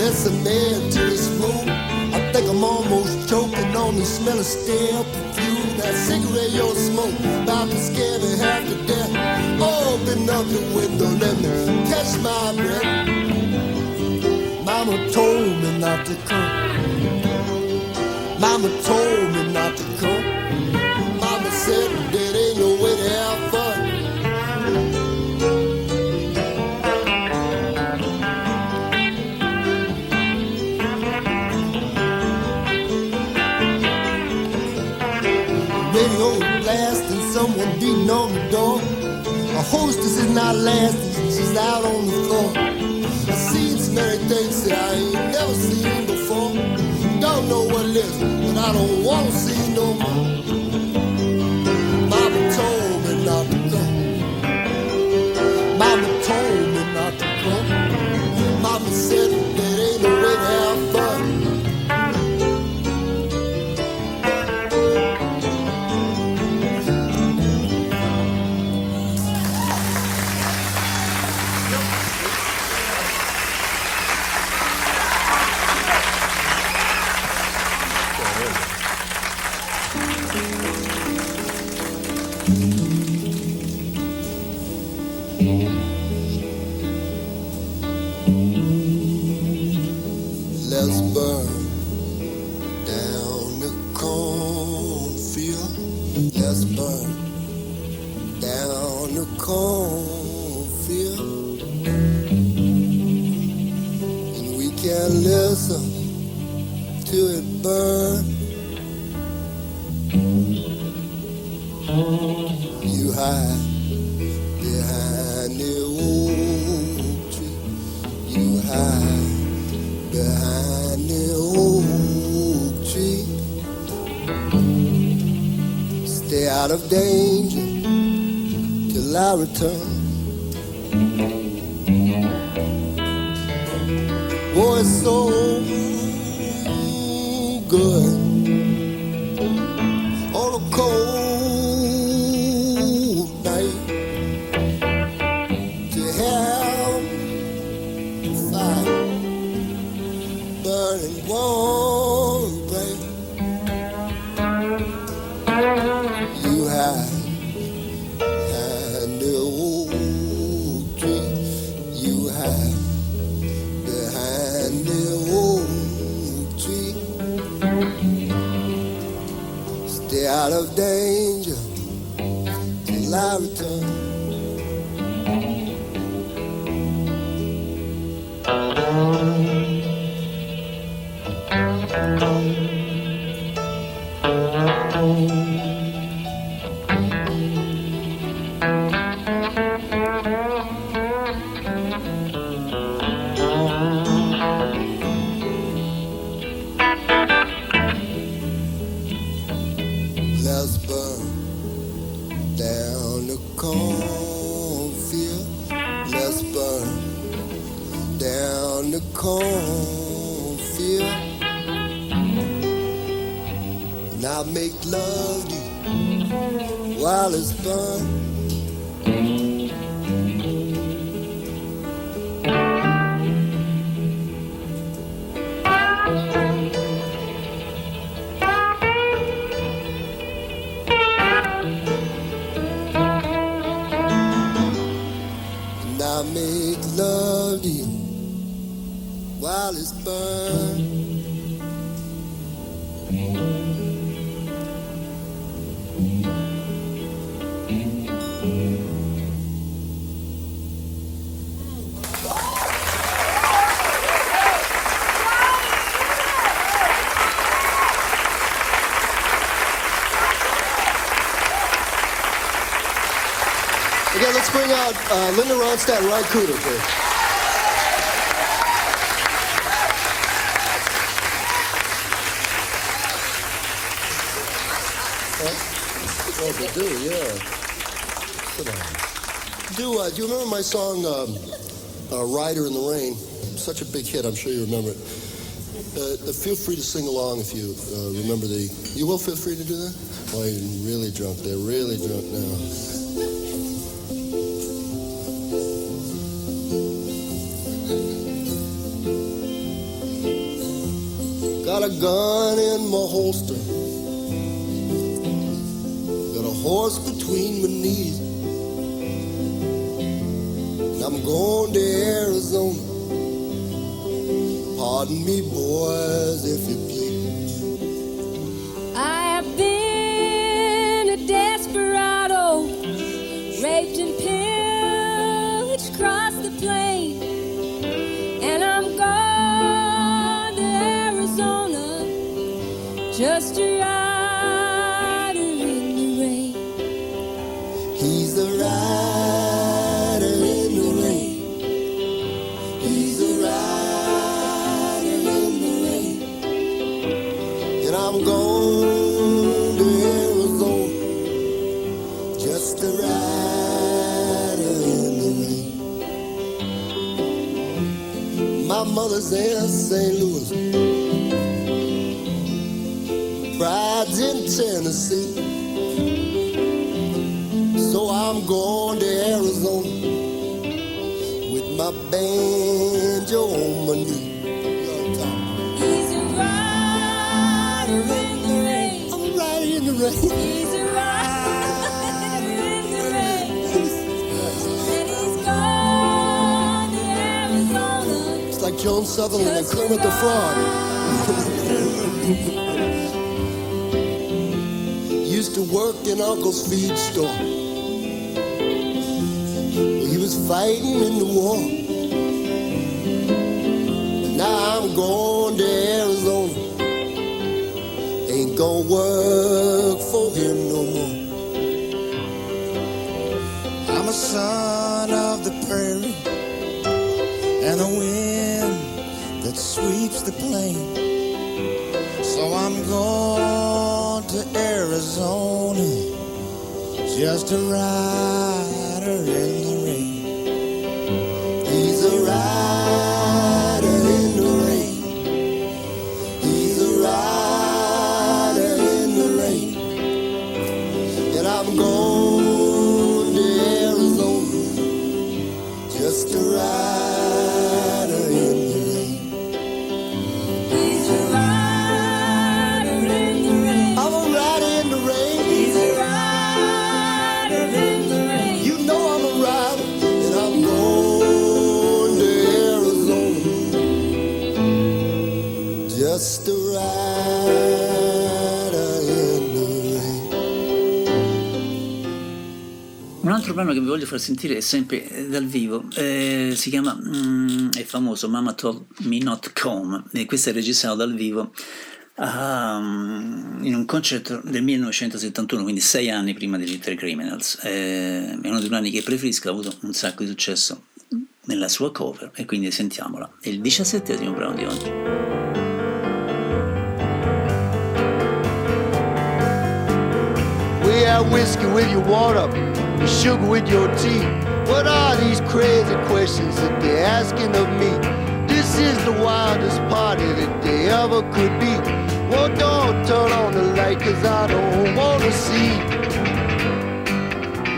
There's a man to this room. I think I'm almost choking on the smell of stale perfume. That cigarette you're smoking, about to scare me half to death. Open up the window, let me catch my breath. Mama told me not to come. Mama told me not to come. Mama said there ain't no way to have fun. Someone beating on the door. A hostess is not lasting, she's out on the floor. I seen some many things that I ain't never seen before. Don't know what it is, but I don't want to see no more. Mama told me not to go. Mama told me not to go. Mama said that ain't no way to have fun. down the cornfield, and I'll make love to you while it's fun. While it's burn, again, let's bring out uh, Linda Ronstadt and Ry Cooder, please. Do, yeah. Sit down. Do, uh, do you remember my song, um, uh, Rider in the Rain? Such a big hit, I'm sure you remember it. Uh, uh, feel free to sing along if you uh, remember the... You will feel free to do that? Oh, you're really drunk. They're really drunk now. Got a gun in my holster, horse between my knees, and I'm going to Arizona. Pardon me, boys, if you please. I've been a desperado, raped and pillaged across the plain, and I'm going to Arizona just to ride. Mother's in Saint Louis, pride's in Tennessee, so I'm going to Arizona with my banjo on my knee. He's a rider in the rain. I'm a rider in the rain. He's a rider in the rain. And he's gone. Like Joan Sutherland and Kermit the Frog. Used to work in Uncle's feed store. He was fighting in the war. Now I'm going to Arizona. Ain't gonna work for him no more. I'm a son of the prairie and the wind sweeps the plain, so I'm going to Arizona, just a rider in the rain. He's a rider in the rain. He's a rider in the rain. And I'm going to Arizona, just a rider. Just a Un altro brano che vi voglio far sentire è sempre dal vivo, eh, si chiama, mm, è famoso, Mama Told Me Not Come, e questo è registrato dal vivo a, in un concerto del millenovecentosettantuno, quindi sei anni prima di Little Criminals. Eh, è uno dei brani che preferisco, ha avuto un sacco di successo nella sua cover, e quindi sentiamola, è il diciassettesimo brano di oggi. We have whiskey with your water, and sugar with your tea. What are these crazy questions that they're asking of me? is the wildest party that they ever could be. Well, don't turn on the light, cause I don't wanna see.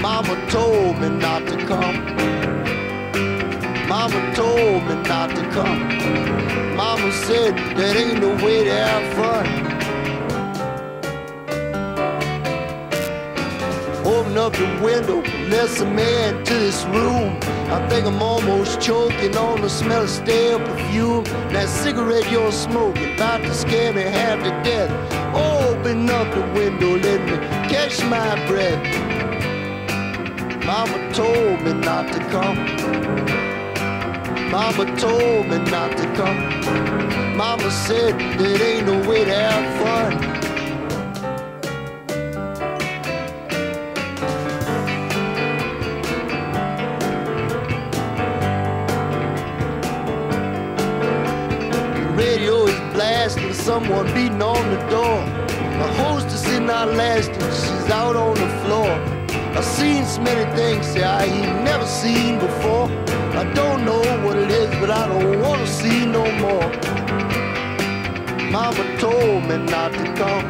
Mama told me not to come. Mama told me not to come. Mama said that ain't no way to have fun. Open up the window, let's a man into this room. I think I'm almost choking on the smell of stale perfume. That cigarette you're smoking, about to scare me half to death. Open up the window, let me catch my breath. Mama told me not to come. Mama told me not to come. Mama said there ain't no way to have fun. Someone beating on the door. A hostess in our last, she's out on the floor. I've seen so many things that I ain't never seen before. I don't know what it is, but I don't want to see no more. Mama told me not to come.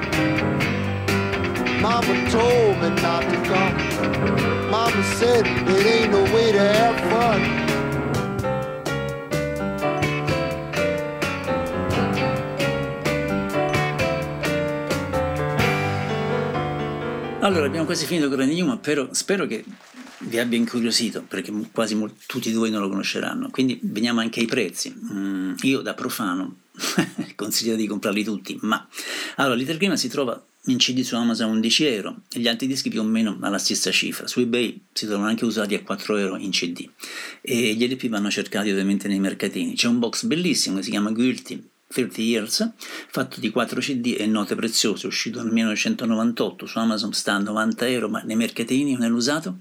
Mama told me not to come. Mama said it ain't no way to have fun. Allora, abbiamo quasi finito con Randy Newman, però spero che vi abbia incuriosito, perché quasi mo- tutti di voi non lo conosceranno. Quindi veniamo anche ai prezzi. Mm, io da profano consiglio di comprarli tutti, ma... Allora, Little Criminals si trova in C D su Amazon a undici euro e gli altri dischi più o meno alla stessa cifra. Su eBay si trovano anche usati a quattro euro in C D. E gli L P vanno cercati ovviamente nei mercatini. C'è un box bellissimo che si chiama Guilty thirty years, fatto di quattro CD e note preziose, uscito nel millenovecentonovantotto, su Amazon sta a novanta euro, ma nei mercatini non è usato,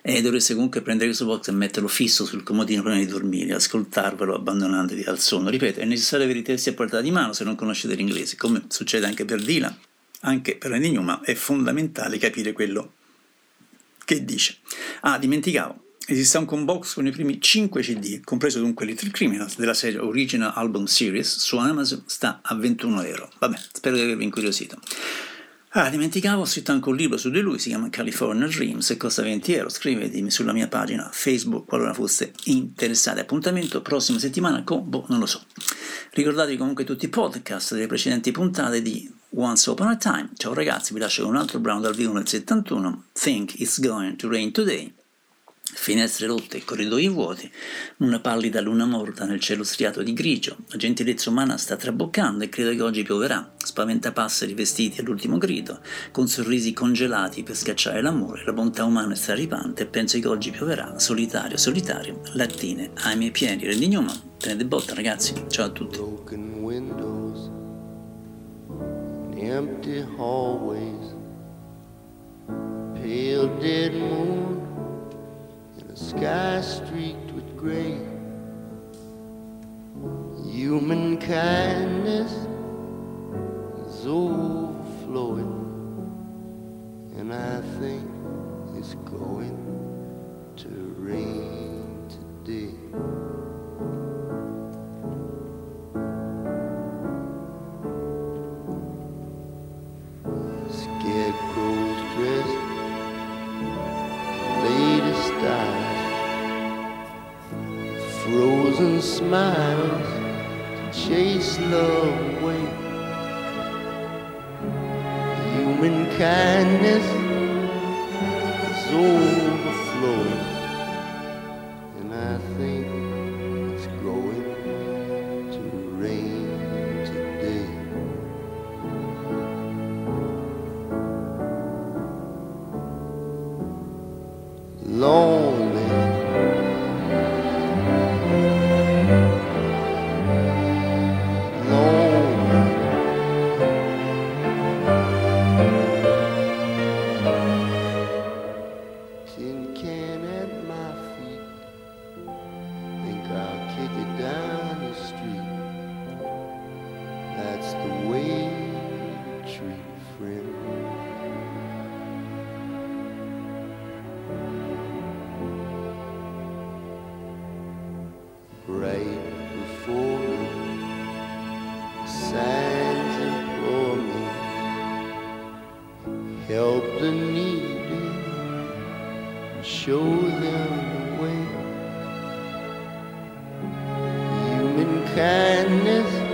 e dovreste comunque prendere questo box e metterlo fisso sul comodino prima di dormire, ascoltarvelo abbandonandovi al sonno. Ripeto, è necessario avere i testi a portata di mano se non conoscete l'inglese, come succede anche per Dylan, anche per Randy Newman, ma è fondamentale capire quello che dice. Ah, dimenticavo, esiste anche un box con i primi cinque CD, compreso dunque Little Criminals, della serie Original Album Series, su Amazon sta a ventuno euro. Vabbè, spero di avervi incuriosito. Ah, dimenticavo, ho scritto anche un libro su di lui, si chiama California Dreams e costa venti euro. Scrivetemi sulla mia pagina Facebook qualora foste interessati. Appuntamento prossima settimana con, boh, non lo so. Ricordatevi comunque tutti i podcast delle precedenti puntate di Once Upon a Time. Ciao ragazzi, vi lascio con un altro brano dal vivo nel settantuno, Think It's Going to Rain Today. Finestre rotte e corridoi vuoti, una pallida luna morta nel cielo striato di grigio, la gentilezza umana sta traboccando e credo che oggi pioverà, spaventapasseri vestiti all'ultimo grido, con sorrisi congelati per scacciare l'amore, la bontà umana è straripante e penso che oggi pioverà, solitario, solitario, lattine ai miei piedi. Randy Newman, tenete botta ragazzi, ciao a tutti. Windows, empty hallways, pale dead moon. Sky streaked with gray. Human kindness is overflowing, and I think it's going to rain today. Scarecrows dressed in the latest style. Frozen smiles to chase love away. Human kindness is overflowing, and I think it's going to rain today. Lonely. Right. the needy and show them the way. Human kindness